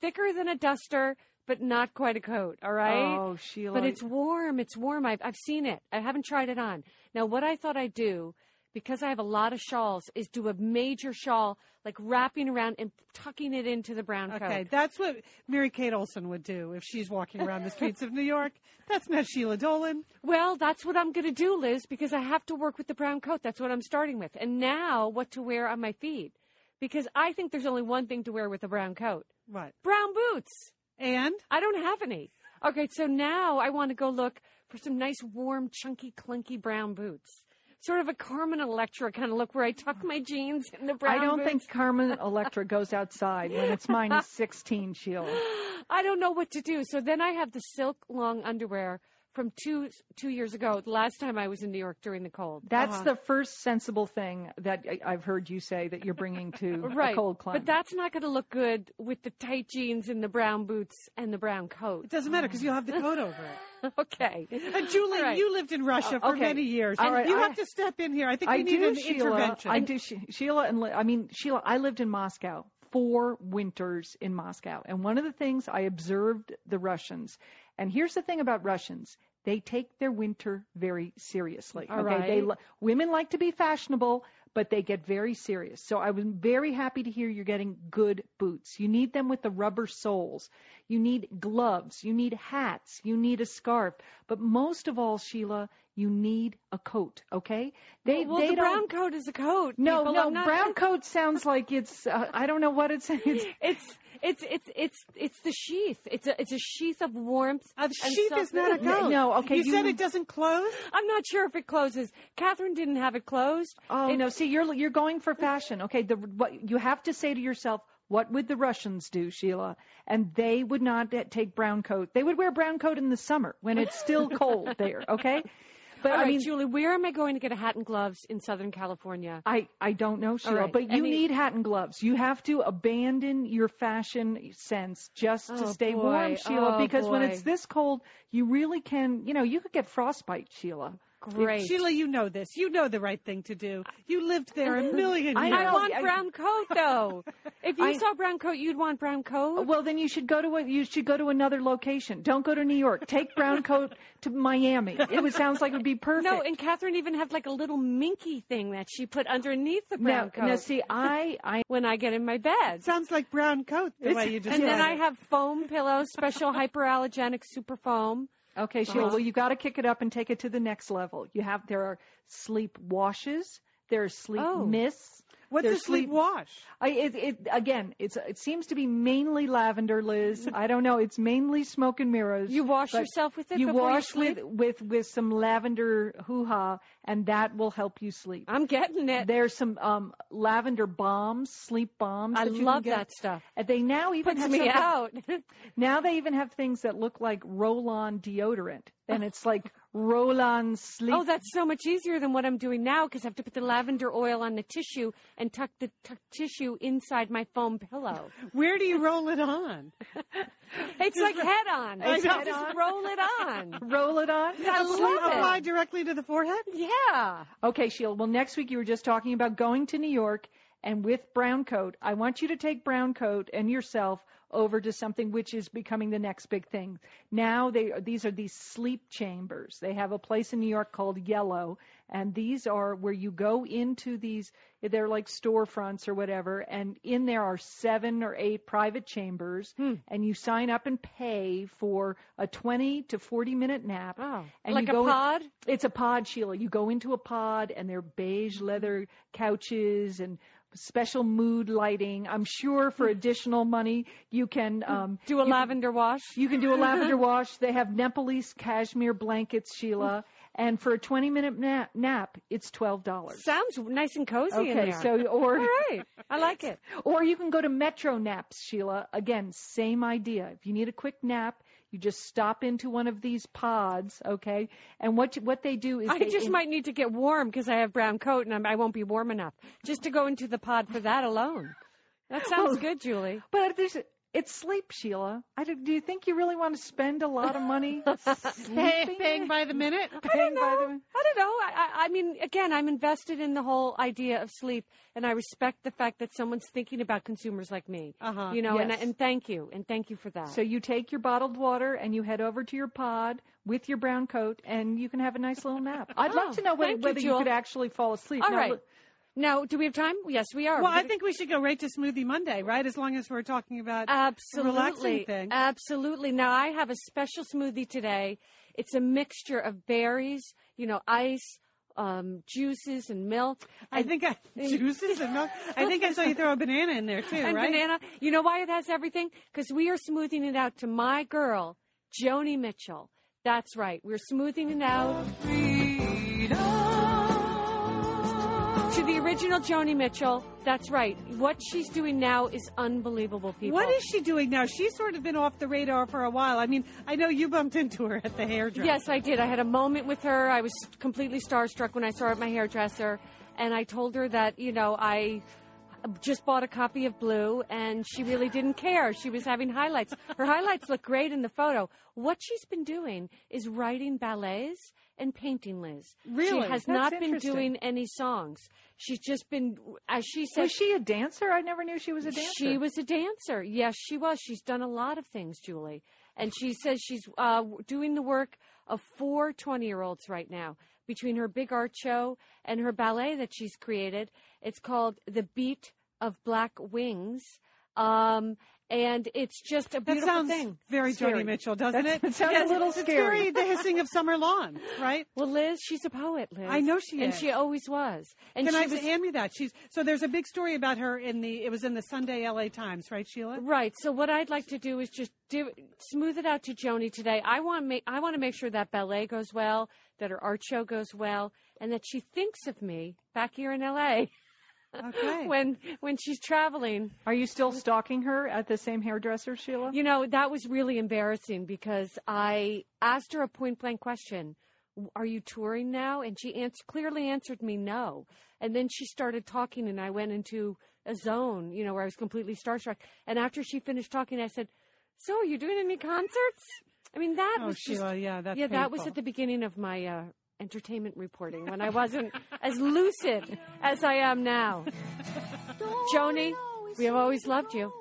thicker than a duster, but not quite a coat, all right? Oh, Sheila. But it's warm. It's warm. I've seen it. I haven't tried it on. Now, what I thought I'd do, because I have a lot of shawls, is do a major shawl, like wrapping around and tucking it into the brown coat. Okay, that's what Mary-Kate Olsen would do if she's walking around the streets of New York. That's not Sheila Dolan. Well, that's what I'm going to do, Liz, because I have to work with the brown coat. That's what I'm starting with. And now what to wear on my feet, because I think there's only one thing to wear with a brown coat. What? Brown boots. And? I don't have any. Okay, so now I want to go look for some nice, warm, chunky, clunky brown boots. sort of a Carmen Electra kind of look where I tuck my jeans in the brown boots. I don't think Carmen Electra goes outside when it's minus 16, Sheila. I don't know what to do. So then I have the silk long underwear from two years ago, the last time I was in New York during the cold. That's the first sensible thing that I've heard you say that you're bringing to a cold climate. But that's not going to look good with the tight jeans and the brown boots and the brown coat. It doesn't matter because you'll have the coat over it. Okay. And Julie, you lived in Russia for many years. All right. You have to step in here. I think we need an intervention. I do, Sheila. And Sheila, I lived in Moscow. 4 winters in Moscow. And one of the things I observed the Russians, and here's the thing about Russians, they take their winter very seriously. All right. Women like to be fashionable, but they get very serious. So I was very happy to hear you're getting good boots. You need them with the rubber soles. You need gloves. You need hats. You need a scarf. But most of all, Sheila, you need a coat, okay? The brown coat is a coat. No, brown coat sounds like it's, I don't know what it says. It's the sheath. It's a sheath of warmth. A sheath is not a coat. No, okay. You said it doesn't close? I'm not sure if it closes. Catherine didn't have it closed. Oh, no, see, you're going for fashion, okay? What you have to say to yourself, what would the Russians do, Sheila? And they would not take brown coat. They would wear brown coat in the summer when it's still cold there, okay? But all right, Julie, where am I going to get a hat and gloves in Southern California? I don't know, Sheryl, right. But you need hat and gloves. You have to abandon your fashion sense just to stay warm, Sheila, because when it's this cold, you really can, you could get frostbite, Sheila. Great. Sheila, you know this. You know the right thing to do. You lived there a million years. I want brown coat, though. If you saw brown coat, you'd want brown coat. Well, then you should go to another location. Don't go to New York. Take brown coat to Miami. Sounds like it would be perfect. No, and Catherine even had like a little minky thing that she put underneath the brown coat. Now, see, I when I get in my bed. Sounds like brown coat the way you just said. And then I have foam pillows, special hyperallergenic super foam. Okay, Sheila, well, you got to kick it up and take it to the next level. There are sleep washes. There are sleep mists. What's a sleep wash? It seems to be mainly lavender, Liz. I don't know. It's mainly smoke and mirrors. You wash yourself with it before you sleep? You wash with some lavender hoo-ha, and that will help you sleep. I'm getting it. There's some lavender bombs, sleep bombs. I love that stuff. They now even puts me out. Now they even have things that look like roll-on deodorant, and it's like... roll-on sleep. Oh, that's so much easier than what I'm doing now because I have to put the lavender oil on the tissue and tuck the tissue inside my foam pillow. Where do you roll it on? It's like head-on. Just roll it on. Roll it on? I love it. Apply directly to the forehead? Yeah. Okay, Sheila. Well, next week you were just talking about going to New York and with brown coat. I want you to take brown coat and yourself over to something which is becoming the next big thing. Now these are these sleep chambers. They have a place in New York called Yellow, and these are where you go into these, they're like storefronts or whatever, and in there are 7 or 8 private chambers, and you sign up and pay for a 20 to 40-minute nap. Oh, and like a pod? It's a pod, Sheila. You go into a pod, and they're beige leather couches and special mood lighting. I'm sure for additional money, you can... do a lavender wash. You can do a lavender wash. They have Nepalese cashmere blankets, Sheila. And for a 20-minute nap, it's $12. Sounds nice and cozy in there. All right. I like it. Or you can go to Metro Naps, Sheila. Again, same idea. If you need a quick nap, you just stop into one of these pods, okay? And what they do is... might need to get warm because I have brown coat and I won't be warm enough. Just to go into the pod for that alone. That sounds good, Julie. But it's sleep, Sheila. Do you think you really want to spend a lot of money sleeping? Paying by the minute? I don't know. I mean, again, I'm invested in the whole idea of sleep, and I respect the fact that someone's thinking about consumers like me. Uh-huh. Yes. and thank you. And thank you for that. So you take your bottled water and you head over to your pod with your brown coat, and you can have a nice little nap. I'd love to know whether you could actually fall asleep. All right. Now, do we have time? Yes, we are. Well, I think we should go right to Smoothie Monday, right? As long as we're talking about relaxing things. Absolutely. Now, I have a special smoothie today. It's a mixture of berries, ice, juices and milk. Juices and milk? I think I saw you throw a banana in there, too, right? Banana. You know why it has everything? Because we are smoothing it out to my girl, Joni Mitchell. That's right. We're smoothing it out. the original Joni Mitchell. That's right. What she's doing now is unbelievable, people. What is she doing now? She's sort of been off the radar for a while. I mean, I know you bumped into her at the hairdresser. Yes, I did. I had a moment with her. I was completely starstruck when I saw her at my hairdresser. And I told her that, you know, I just bought a copy of Blue, and she really didn't care. She was having highlights. Her highlights look great in the photo. What she's been doing is writing ballets and painting, Liz. Really? She has not been doing any songs. She's just been, as she said... Was she a dancer? I never knew she was a dancer. She was a dancer. Yes, she was. She's done a lot of things, Julie. And she says she's doing the work of four 20-year-olds right now, between her big art show and her ballet that she's created. It's called The Beat of Black Wings. And it's just a beautiful thing. That sounds very Joni Mitchell, doesn't it? It sounds a little scary. It's very The Hissing of Summer Lawns, right? Well, Liz, she's a poet, Liz. I know she is. And she always was. And can I just hand me that? So there's a big story about her in the, it was in the Sunday LA Times, right, Sheila? Right. So what I'd like to do is just smooth it out to Joni today. I want to make sure that ballet goes well, that her art show goes well, and that she thinks of me back here in LA. Okay. When she's traveling. Are you still stalking her at the same hairdresser, Sheila? You know, that was really embarrassing because I asked her a point-blank question. Are you touring now? And she clearly answered me no. And then she started talking, and I went into a zone, you know, where I was completely starstruck. And after she finished talking, I said, so are you doing any concerts? I mean, that was Sheila, just... Yeah, that's painful. That was at the beginning of my... entertainment reporting when I wasn't as lucid as I am now. Joni, we have always loved you.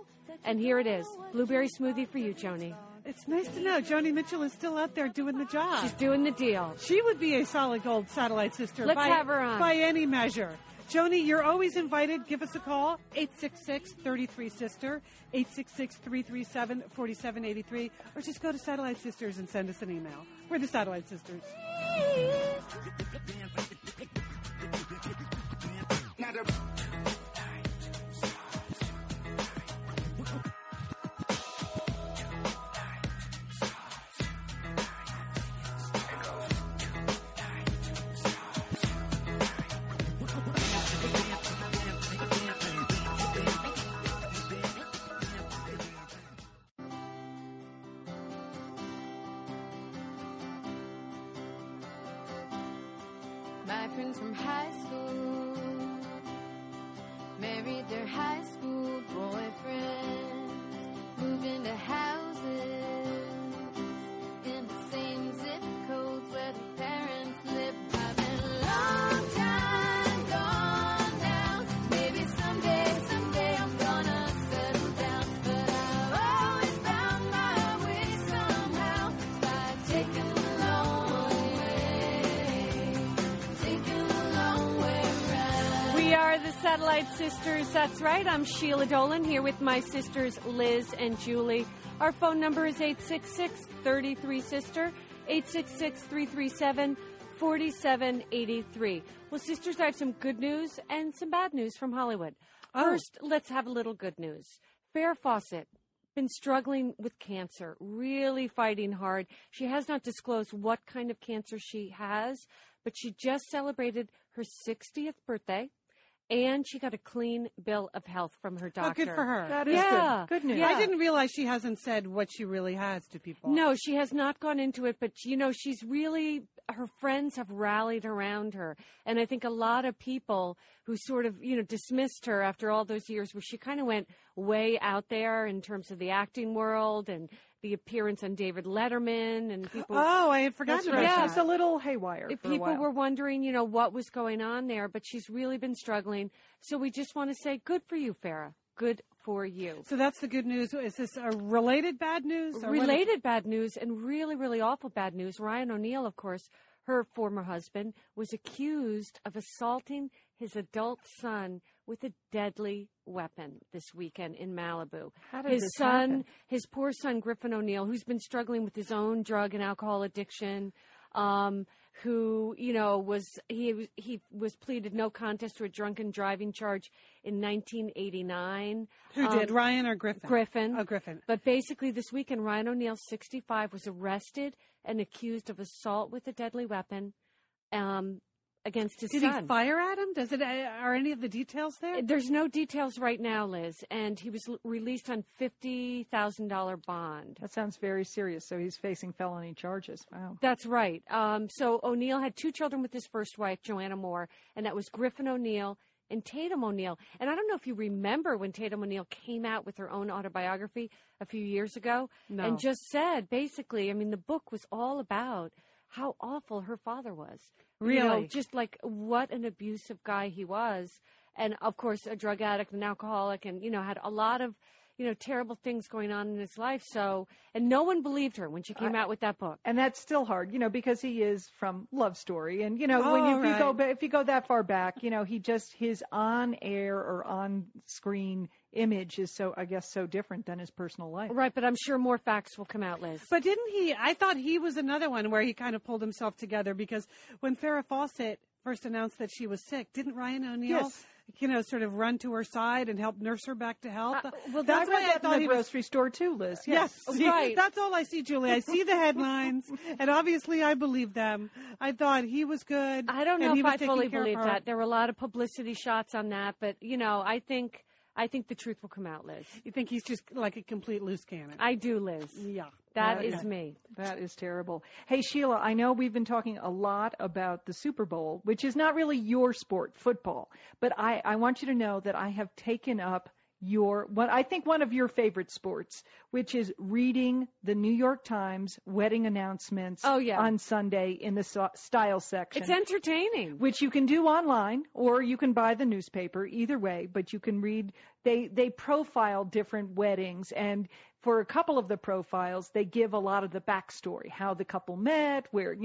And here it is. Blueberry smoothie for you, Joni. It's nice to know Joni Mitchell is still out there doing the job. She's doing the deal. She would be a solid gold satellite sister. Let's have her on. By any measure. Joni, you're always invited. Give us a call, 866-33-SISTER, 866-337-4783, or just go to Satellite Sisters and send us an email. We're the Satellite Sisters. My friends from high school married their high school boyfriends, moved into houses in the same zip codes where their parents lived. I've been a long time gone down. Maybe someday I'm gonna settle down. But I've always found my way somehow by taking Satellite Sisters, that's right. I'm Sheila Dolan here with my sisters Liz and Julie. Our phone number is 866-33-SISTER, 866-337-4783. Well, sisters, I have some good news and some bad news from Hollywood. First, let's have a little good news. Farrah Fawcett, been struggling with cancer, really fighting hard. She has not disclosed what kind of cancer she has, but she just celebrated her 60th birthday. And she got a clean bill of health from her doctor. Oh, good for her. That is good news. Yeah. I didn't realize she hasn't said what she really has to people. No, she has not gone into it. But, you know, she's really, her friends have rallied around her. And I think a lot of people who sort of, you know, dismissed her after all those years where she kind of went way out there in terms of the acting world and the appearance on David Letterman and people. Oh, I had forgotten about that. Yeah, it's a little haywire. People were wondering, you know, what was going on there, but she's really been struggling. So we just want to say, good for you, Farrah. Good for you. So that's the good news. Is this a related bad news? Related bad news and really, really awful bad news. Ryan O'Neal, of course, her former husband, was accused of assaulting his adult son with a deadly weapon this weekend in Malibu. How did his son happen? His poor son Griffin O'Neal, who's been struggling with his own drug and alcohol addiction, who, you know, he was pleaded no contest to a drunken driving charge in 1989. Who did, Ryan or Griffin? Griffin. Oh, Griffin. But basically this weekend, Ryan O'Neal, 65, was arrested and accused of assault with a deadly weapon. against his son. Did he fire at him? Does it? Are any of the details there? There's no details right now, Liz. And he was released on $50,000 bond. That sounds very serious. So he's facing felony charges. Wow. That's right. So O'Neal had two children with his first wife, Joanna Moore, and that was Griffin O'Neal and Tatum O'Neal. And I don't know if you remember when Tatum O'Neal came out with her own autobiography a few years ago. No. And just said, basically, I mean, the book was all about how awful her father was. Really? You know, just like what an abusive guy he was. And, of course, a drug addict, an alcoholic, and, you know, had a lot of, you know, terrible things going on in his life. So, and no one believed her when she came out with that book. And that's still hard, you know, because he is from Love Story. And, you know, if you go that far back, you know, he just, his on air or on screen image is so, I guess, so different than his personal life. Right. But I'm sure more facts will come out, Liz. But didn't he, I thought he was another one where he kind of pulled himself together, because when Farrah Fawcett first announced that she was sick, didn't Ryan O'Neal, you know, sort of run to her side and help nurse her back to health? Well, that's why I thought he was... grocery store too, Liz. Yes. Right. That's all I see, Julie. I see the headlines, and obviously I believe them. I thought he was good. I don't know if I fully believe that. There were a lot of publicity shots on that, but, you know, I think the truth will come out, Liz. You think he's just like a complete loose cannon? I do, Liz. Yeah. That is me. That is terrible. Hey, Sheila, I know we've been talking a lot about the Super Bowl, which is not really your sport, football, but I want you to know that I have taken up one of your favorite sports, which is reading the New York Times wedding announcements on Sunday in the style section. It's entertaining. Which you can do online, or you can buy the newspaper, either way, but you can read. They profile different weddings, and for a couple of the profiles, they give a lot of the backstory, how the couple met, where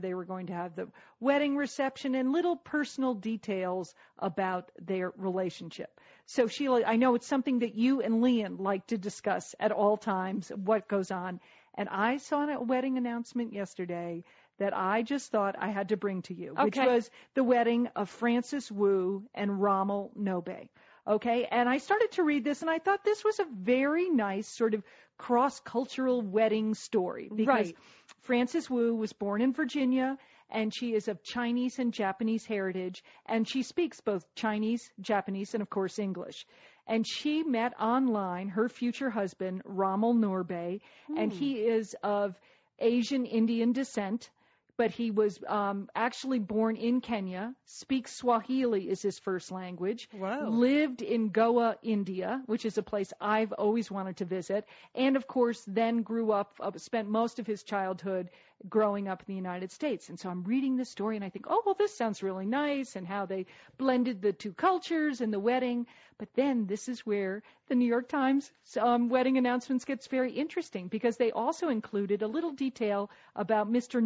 they were going to have the wedding reception, and little personal details about their relationship. So, Sheila, I know it's something that you and Liam like to discuss at all times, what goes on. And I saw a wedding announcement yesterday that I just thought I had to bring to you, which was the wedding of Francis Wu and Rommel Nobay. Okay, and I started to read this, and I thought this was a very nice sort of cross-cultural wedding story. Because Frances Wu was born in Virginia, and she is of Chinese and Japanese heritage, and she speaks both Chinese, Japanese, and, of course, English. And she met online her future husband, Rommel Nobay, and he is of Asian Indian descent. But he was actually born in Kenya, speaks Swahili is his first language, lived in Goa, India, which is a place I've always wanted to visit, and, of course, then grew up, spent most of his childhood growing up in the United States. And so I'm reading this story, and I think, this sounds really nice, and how they blended the two cultures and the wedding. But then this is where the New York Times wedding announcements gets very interesting, because they also included a little detail about Mr.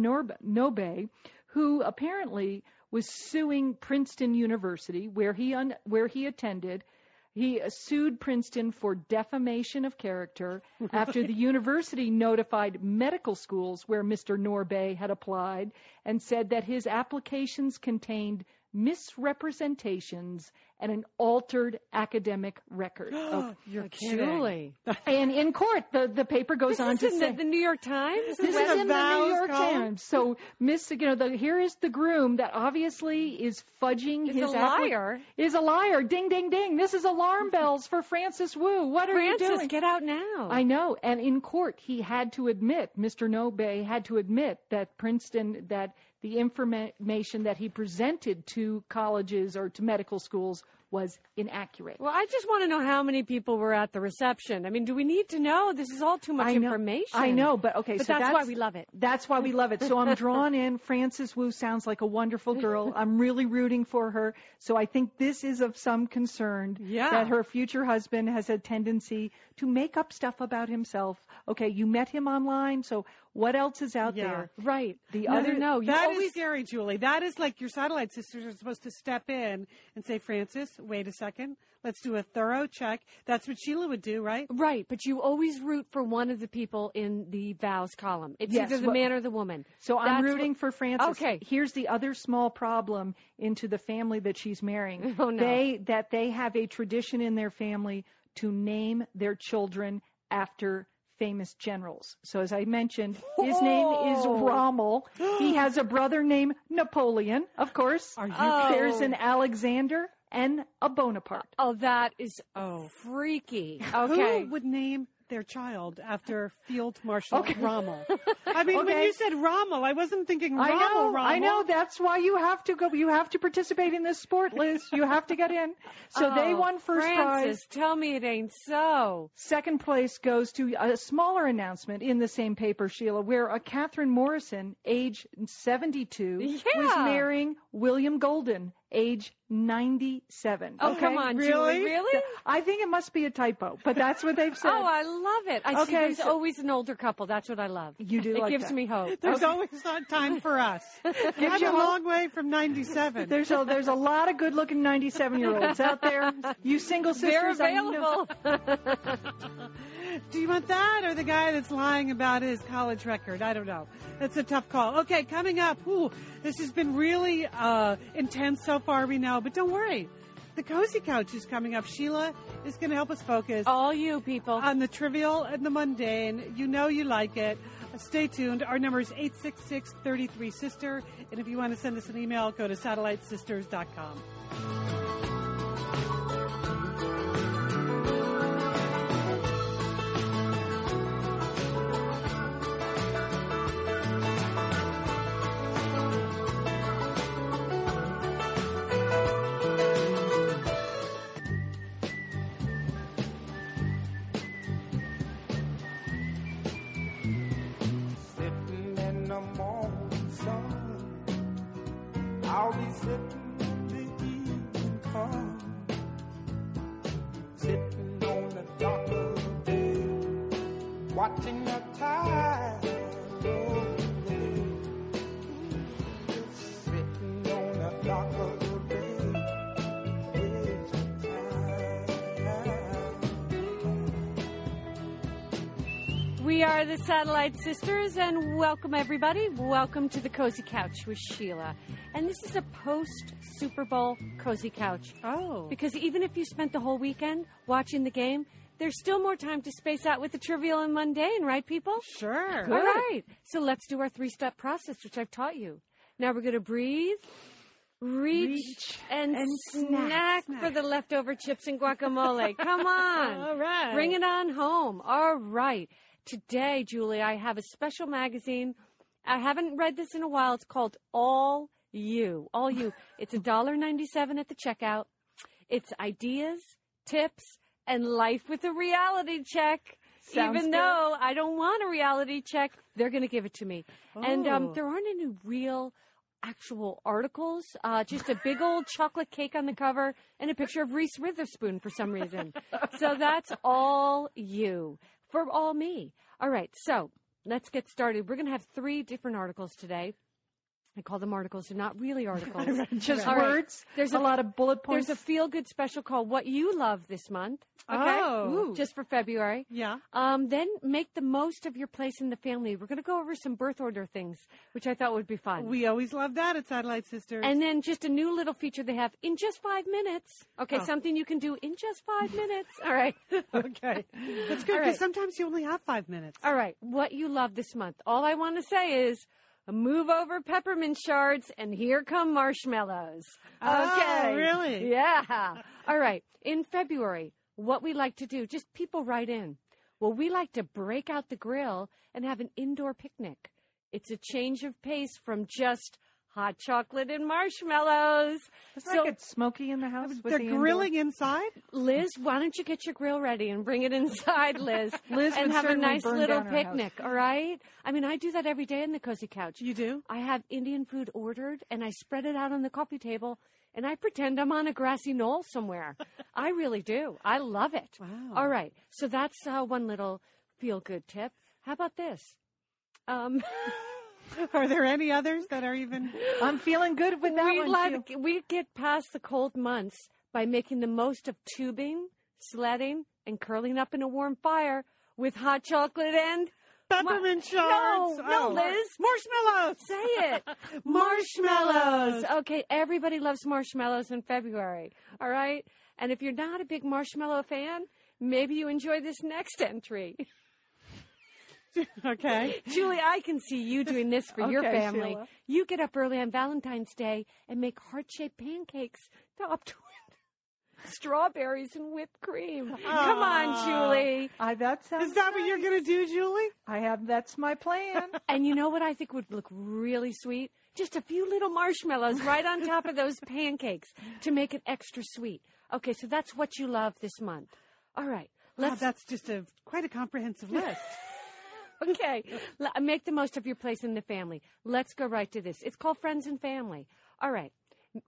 Nobay, who apparently was suing Princeton University, where he attended. He sued Princeton for defamation of character after the university notified medical schools where Mr. Nobay had applied and said that his applications contained misrepresentations and an altered academic record. You're kidding. And in court, the paper goes on to say, the New York Times. This is in the New York Times. So, here is the groom that obviously is fudging his liar. Is a liar. Ding, ding, ding. This is alarm bells for Francis Wu. What are you doing? Francis, get out now. I know. And in court, Mr. Nobay had to admit that Princeton, that the information that he presented to colleges or to medical schools was inaccurate. Well, I just want to know how many people were at the reception. I mean, do we need to know? This is all too much information. I know, but okay. But so that's why we love it. That's why we love it. So I'm drawn in. Frances Wu sounds like a wonderful girl. I'm really rooting for her. So I think this is of some concern that her future husband has a tendency to make up stuff about himself. Okay, you met him online, so what else is out there? Right. That is scary, Julie. That is like your Satellite Sisters are supposed to step in and say, Francis, wait a second. Let's do a thorough check. That's what Sheila would do, right? Right. But you always root for one of the people in the vows column. It's either the man or the woman. So I'm rooting for Francis. Okay. Here's the other small problem into the family that she's marrying. Oh, no. They have a tradition in their family to name their children after famous generals. So as I mentioned, his name is Rommel. He has a brother named Napoleon, of course. Are you There's an Alexander and a Bonaparte. Oh, that is freaky. Okay. Who would name their child after Field Marshal Rommel? I mean, when you said Rommel, I wasn't thinking Rommel. I know. That's why you have to go. You have to participate in this sport, Liz. You have to get in. So they won first prize. Francis, tell me it ain't so. Second place goes to a smaller announcement in the same paper, Sheila, where a Catherine Morrison, age 72, was marrying William Golden, age 97. Oh, come on, really? Julie. Really? I think it must be a typo, but that's what they've said. Oh, I love it. I see there's always an older couple. That's what I love. You do it like gives that. Me hope. There's always not time for us. I'm a long way from 97. There's a lot of good-looking 97-year-olds out there. You single sisters. They're available. Do you want that or the guy that's lying about his college record? I don't know. That's a tough call. Okay, coming up, this has been really intense so far, we know. But don't worry. The Cozy Couch is coming up. Sheila is going to help us focus. All you people. On the trivial and the mundane. You know you like it. Stay tuned. Our number is 866-33-SISTER. And if you want to send us an email, go to SatelliteSisters.com. We are the Satellite Sisters, and welcome, everybody. Welcome to the Cozy Couch with Sheila. And this is a post-Super Bowl Cozy Couch. Oh. Because even if you spent the whole weekend watching the game, there's still more time to space out with the trivial and mundane, right, people? Sure. Good. All right. So let's do our three-step process, which I've taught you. Now we're going to breathe, reach, and snack for the leftover chips and guacamole. Come on. All right. Bring it on home. All right. Today, Julie, I have a special magazine. I haven't read this in a while. It's called All You. All You. It's $1.97 at the checkout. It's ideas, tips, and life with a reality check. Even though I don't want a reality check, they're going to give it to me. Oh. And there aren't any real actual articles, just a big old chocolate cake on the cover and a picture of Reese Witherspoon for some reason. So that's All You. For all me. All right, so let's get started. We're going to have three different articles today. I call them articles. They're not really articles. Just words. Right. There's a lot of bullet points. There's a feel-good special called What You Love this month. Okay? Oh. Ooh. Just for February. Yeah. Then make the most of your place in the family. We're going to go over some birth order things, which I thought would be fun. We always love that at Satellite Sisters. And then just a new little feature they have in just 5 minutes. Okay, something you can do in just 5 minutes. All right. Okay. That's good because sometimes you only have 5 minutes. All right. What You Love this month. All I want to say is... move over peppermint shards, and here come marshmallows. Okay. Oh, really? Yeah. All right. In February, what we like to do, just people write in. Well, we like to break out the grill and have an indoor picnic. It's a change of pace from just hot chocolate and marshmallows. Doesn't that get smoky in the house? They're grilling inside? Liz, why don't you get your grill ready and bring it inside, Liz? Liz, and have a nice little picnic, all right? I mean, I do that every day in the Cozy Couch. You do? I have Indian food ordered, and I spread it out on the coffee table, and I pretend I'm on a grassy knoll somewhere. I really do. I love it. Wow. All right. So that's one little feel-good tip. How about this? Are there any others that are even... I'm feeling good with that one, too. We get past the cold months by making the most of tubing, sledding, and curling up in a warm fire with hot chocolate and... peppermint shards. No, Liz. Marshmallows. Say it. Marshmallows. Okay, everybody loves marshmallows in February, all right? And if you're not a big marshmallow fan, maybe you enjoy this next entry. Okay. Julie, I can see you doing this for your family. Sheila. You get up early on Valentine's Day and make heart-shaped pancakes topped with strawberries and whipped cream. Aww. Come on, Julie. Is that nice. What you're going to do, Julie? That's my plan. And you know what I think would look really sweet? Just a few little marshmallows right on top of those pancakes to make it extra sweet. Okay, so that's what you love this month. All right. Wow, that's just quite a comprehensive list. Okay. Make the most of your place in the family. Let's go right to this. It's called Friends and Family. All right.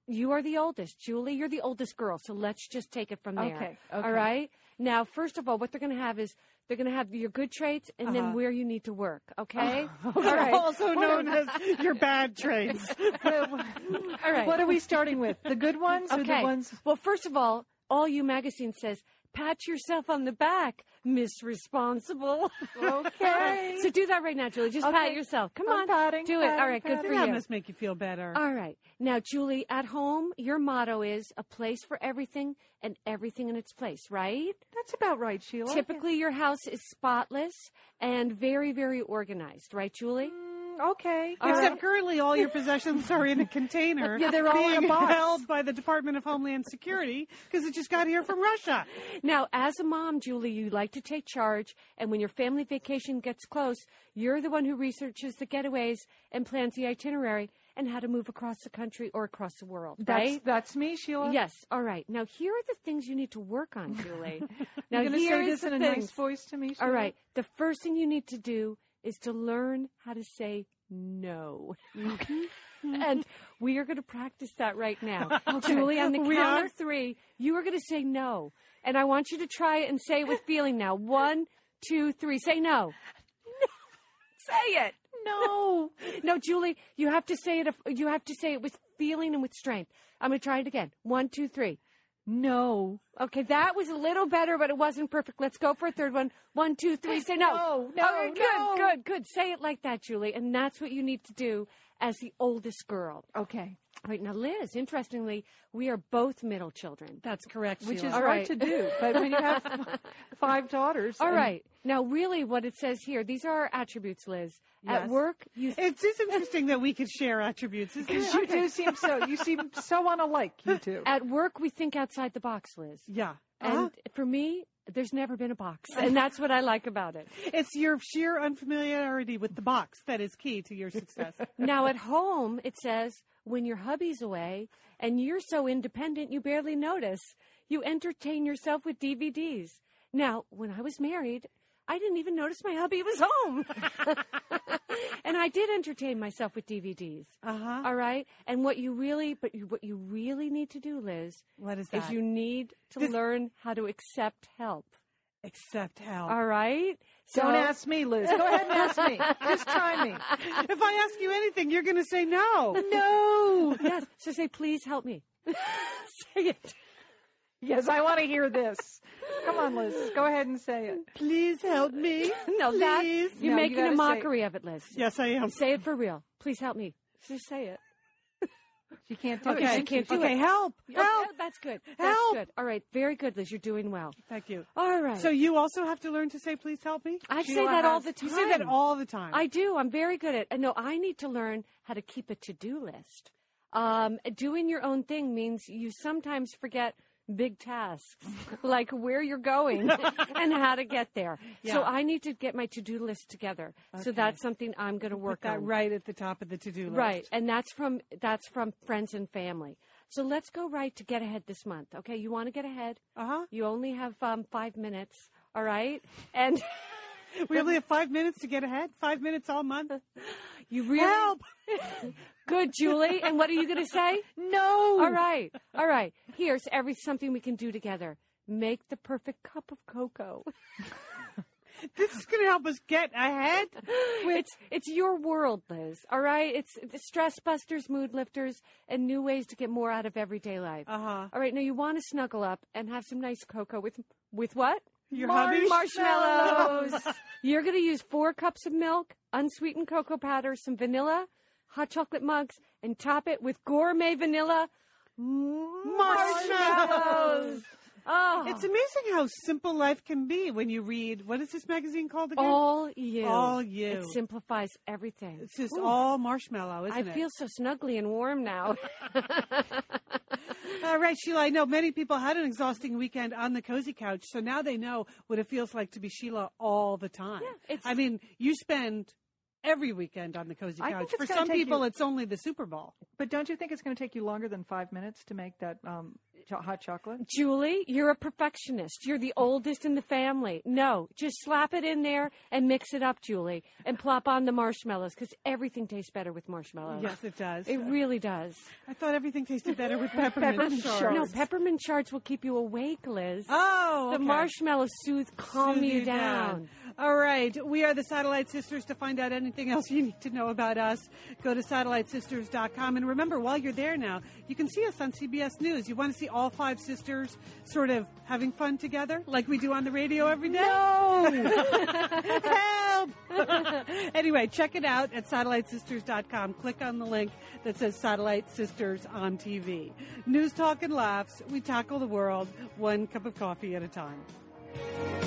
You are the oldest. Julie, you're the oldest girl, so let's just take it from there. Okay. All right? Now, first of all, what they're going to have is they're going to have your good traits and then where you need to work, okay? All right. Also known as your bad traits. All right. What are we starting with? The good ones or the ones? Well, first of all you magazine says, pat yourself on the back, Miss Responsible. Okay. So do that right now, Julie. Just pat yourself. Come on. Patting. All right, good for you. That must make you feel better. All right. Now, Julie, at home, your motto is a place for everything and everything in its place, right? That's about right, Sheila. Typically, your house is spotless and very, very organized. Right, Julie? Okay. Except currently all your possessions are in a container. Yeah, they're all in a box. Held by the Department of Homeland Security because it just got here from Russia. Now, as a mom, Julie, you like to take charge. And when your family vacation gets close, you're the one who researches the getaways and plans the itinerary and how to move across the country or across the world, right? That's me, Sheila. Yes. All right. Now, here are the things you need to work on, Julie. Now, you're going to say this in a nice voice to me, Sheila? All right. The first thing you need to do is to learn how to say no. And we are going to practice that right now. Okay. Julie, on the count of three, you are going to say no. And I want you to try it and say it with feeling now. 1, 2, 3. Say no. Say it. No. No, Julie, you have to say it. You have to say it with feeling and with strength. I'm going to try it again. 1, 2, 3. No. Okay, that was a little better, but it wasn't perfect. Let's go for a third one. 1, 2, 3, say no. No, no, okay, no. Good. Say it like that, Julie, and that's what you need to do as the oldest girl. Okay. All right, now, Liz, interestingly, we are both middle children. That's correct, Sheila. Which is right to do, but when you have 5 daughters. All right. Now, really, what it says here, these are our attributes, Liz. Yes. At work, you... It is interesting that we could share attributes, isn't it? You do seem so. You seem so unalike, you two. At work, we think outside the box, Liz. Yeah. And for me... There's never been a box, and that's what I like about it. It's your sheer unfamiliarity with the box that is key to your success. Now, at home, it says, when your hubby's away and you're so independent you barely notice, you entertain yourself with DVDs. Now, when I was married, I didn't even notice my hubby was home. And I did entertain myself with DVDs. All right? And what you really need to do, Liz, what is that? Is you need to learn how to accept help. Accept help. All right? So... Don't ask me, Liz. Go ahead and ask me. Just try me. If I ask you anything, you're going to say no. No. Yes. So say, please help me. Say it. Yes, I want to hear this. Come on, Liz. Go ahead and say it. Please help me. No, please. You're making a mockery of it, Liz. Yes, I am. Say it for real. Please help me. Just say it. She can't do it. She can't do it. Okay, help. Help. Oh, that's good. Help. That's good. All right. Very good, Liz. You're doing well. Thank you. All right. So you also have to learn to say, please help me? I say that all the time. You say that all the time. I do. I'm very good at it. No, I need to learn how to keep a to-do list. Doing your own thing means you sometimes forget big tasks, like where you're going and how to get there. Yeah. So I need to get my to-do list together. Okay. So that's something I'm going to work on. Right at the top of the to-do list. Right, and that's from Friends and Family. So let's go right to get ahead this month. Okay, you want to get ahead. You only have 5 minutes, all right? And we only have 5 minutes to get ahead? 5 minutes all month? You really... Help! Good, Julie. And what are you going to say? No. All right. Here's something we can do together. Make the perfect cup of cocoa. This is going to help us get ahead. It's your world, Liz. All right? It's stress busters, mood lifters, and new ways to get more out of everyday life. All right. Now, you want to snuggle up and have some nice cocoa with what? Your hubby? Marshmallows. You're going to use 4 cups of milk, unsweetened cocoa powder, some vanilla, hot chocolate mugs, and top it with gourmet vanilla marshmallows. Oh. It's amazing how simple life can be when you read, what is this magazine called again? All You. All You. It simplifies everything. It's just all marshmallow, isn't it? I feel so snuggly and warm now. All right, Sheila, I know many people had an exhausting weekend on the cozy couch, so now they know what it feels like to be Sheila all the time. Yeah, I mean, you spend every weekend on the cozy couch. For some people, it's only the Super Bowl. But don't you think it's going to take you longer than 5 minutes to make that hot chocolate? Julie, you're a perfectionist. You're the oldest in the family. No, just slap it in there and mix it up, Julie, and plop on the marshmallows, because everything tastes better with marshmallows. Yes, it does. It really does. I thought everything tasted better with peppermint shards. No, peppermint shards will keep you awake, Liz. Oh, okay. The marshmallows calm you down. All right. We are the Satellite Sisters. To find out anything else you need to know about us, go to SatelliteSisters.com. And remember, while you're there now, you can see us on CBS News. You want to see all five sisters sort of having fun together like we do on the radio every day? No! Help! Anyway, check it out at SatelliteSisters.com. Click on the link that says Satellite Sisters on TV. News, talk, and laughs. We tackle the world one cup of coffee at a time.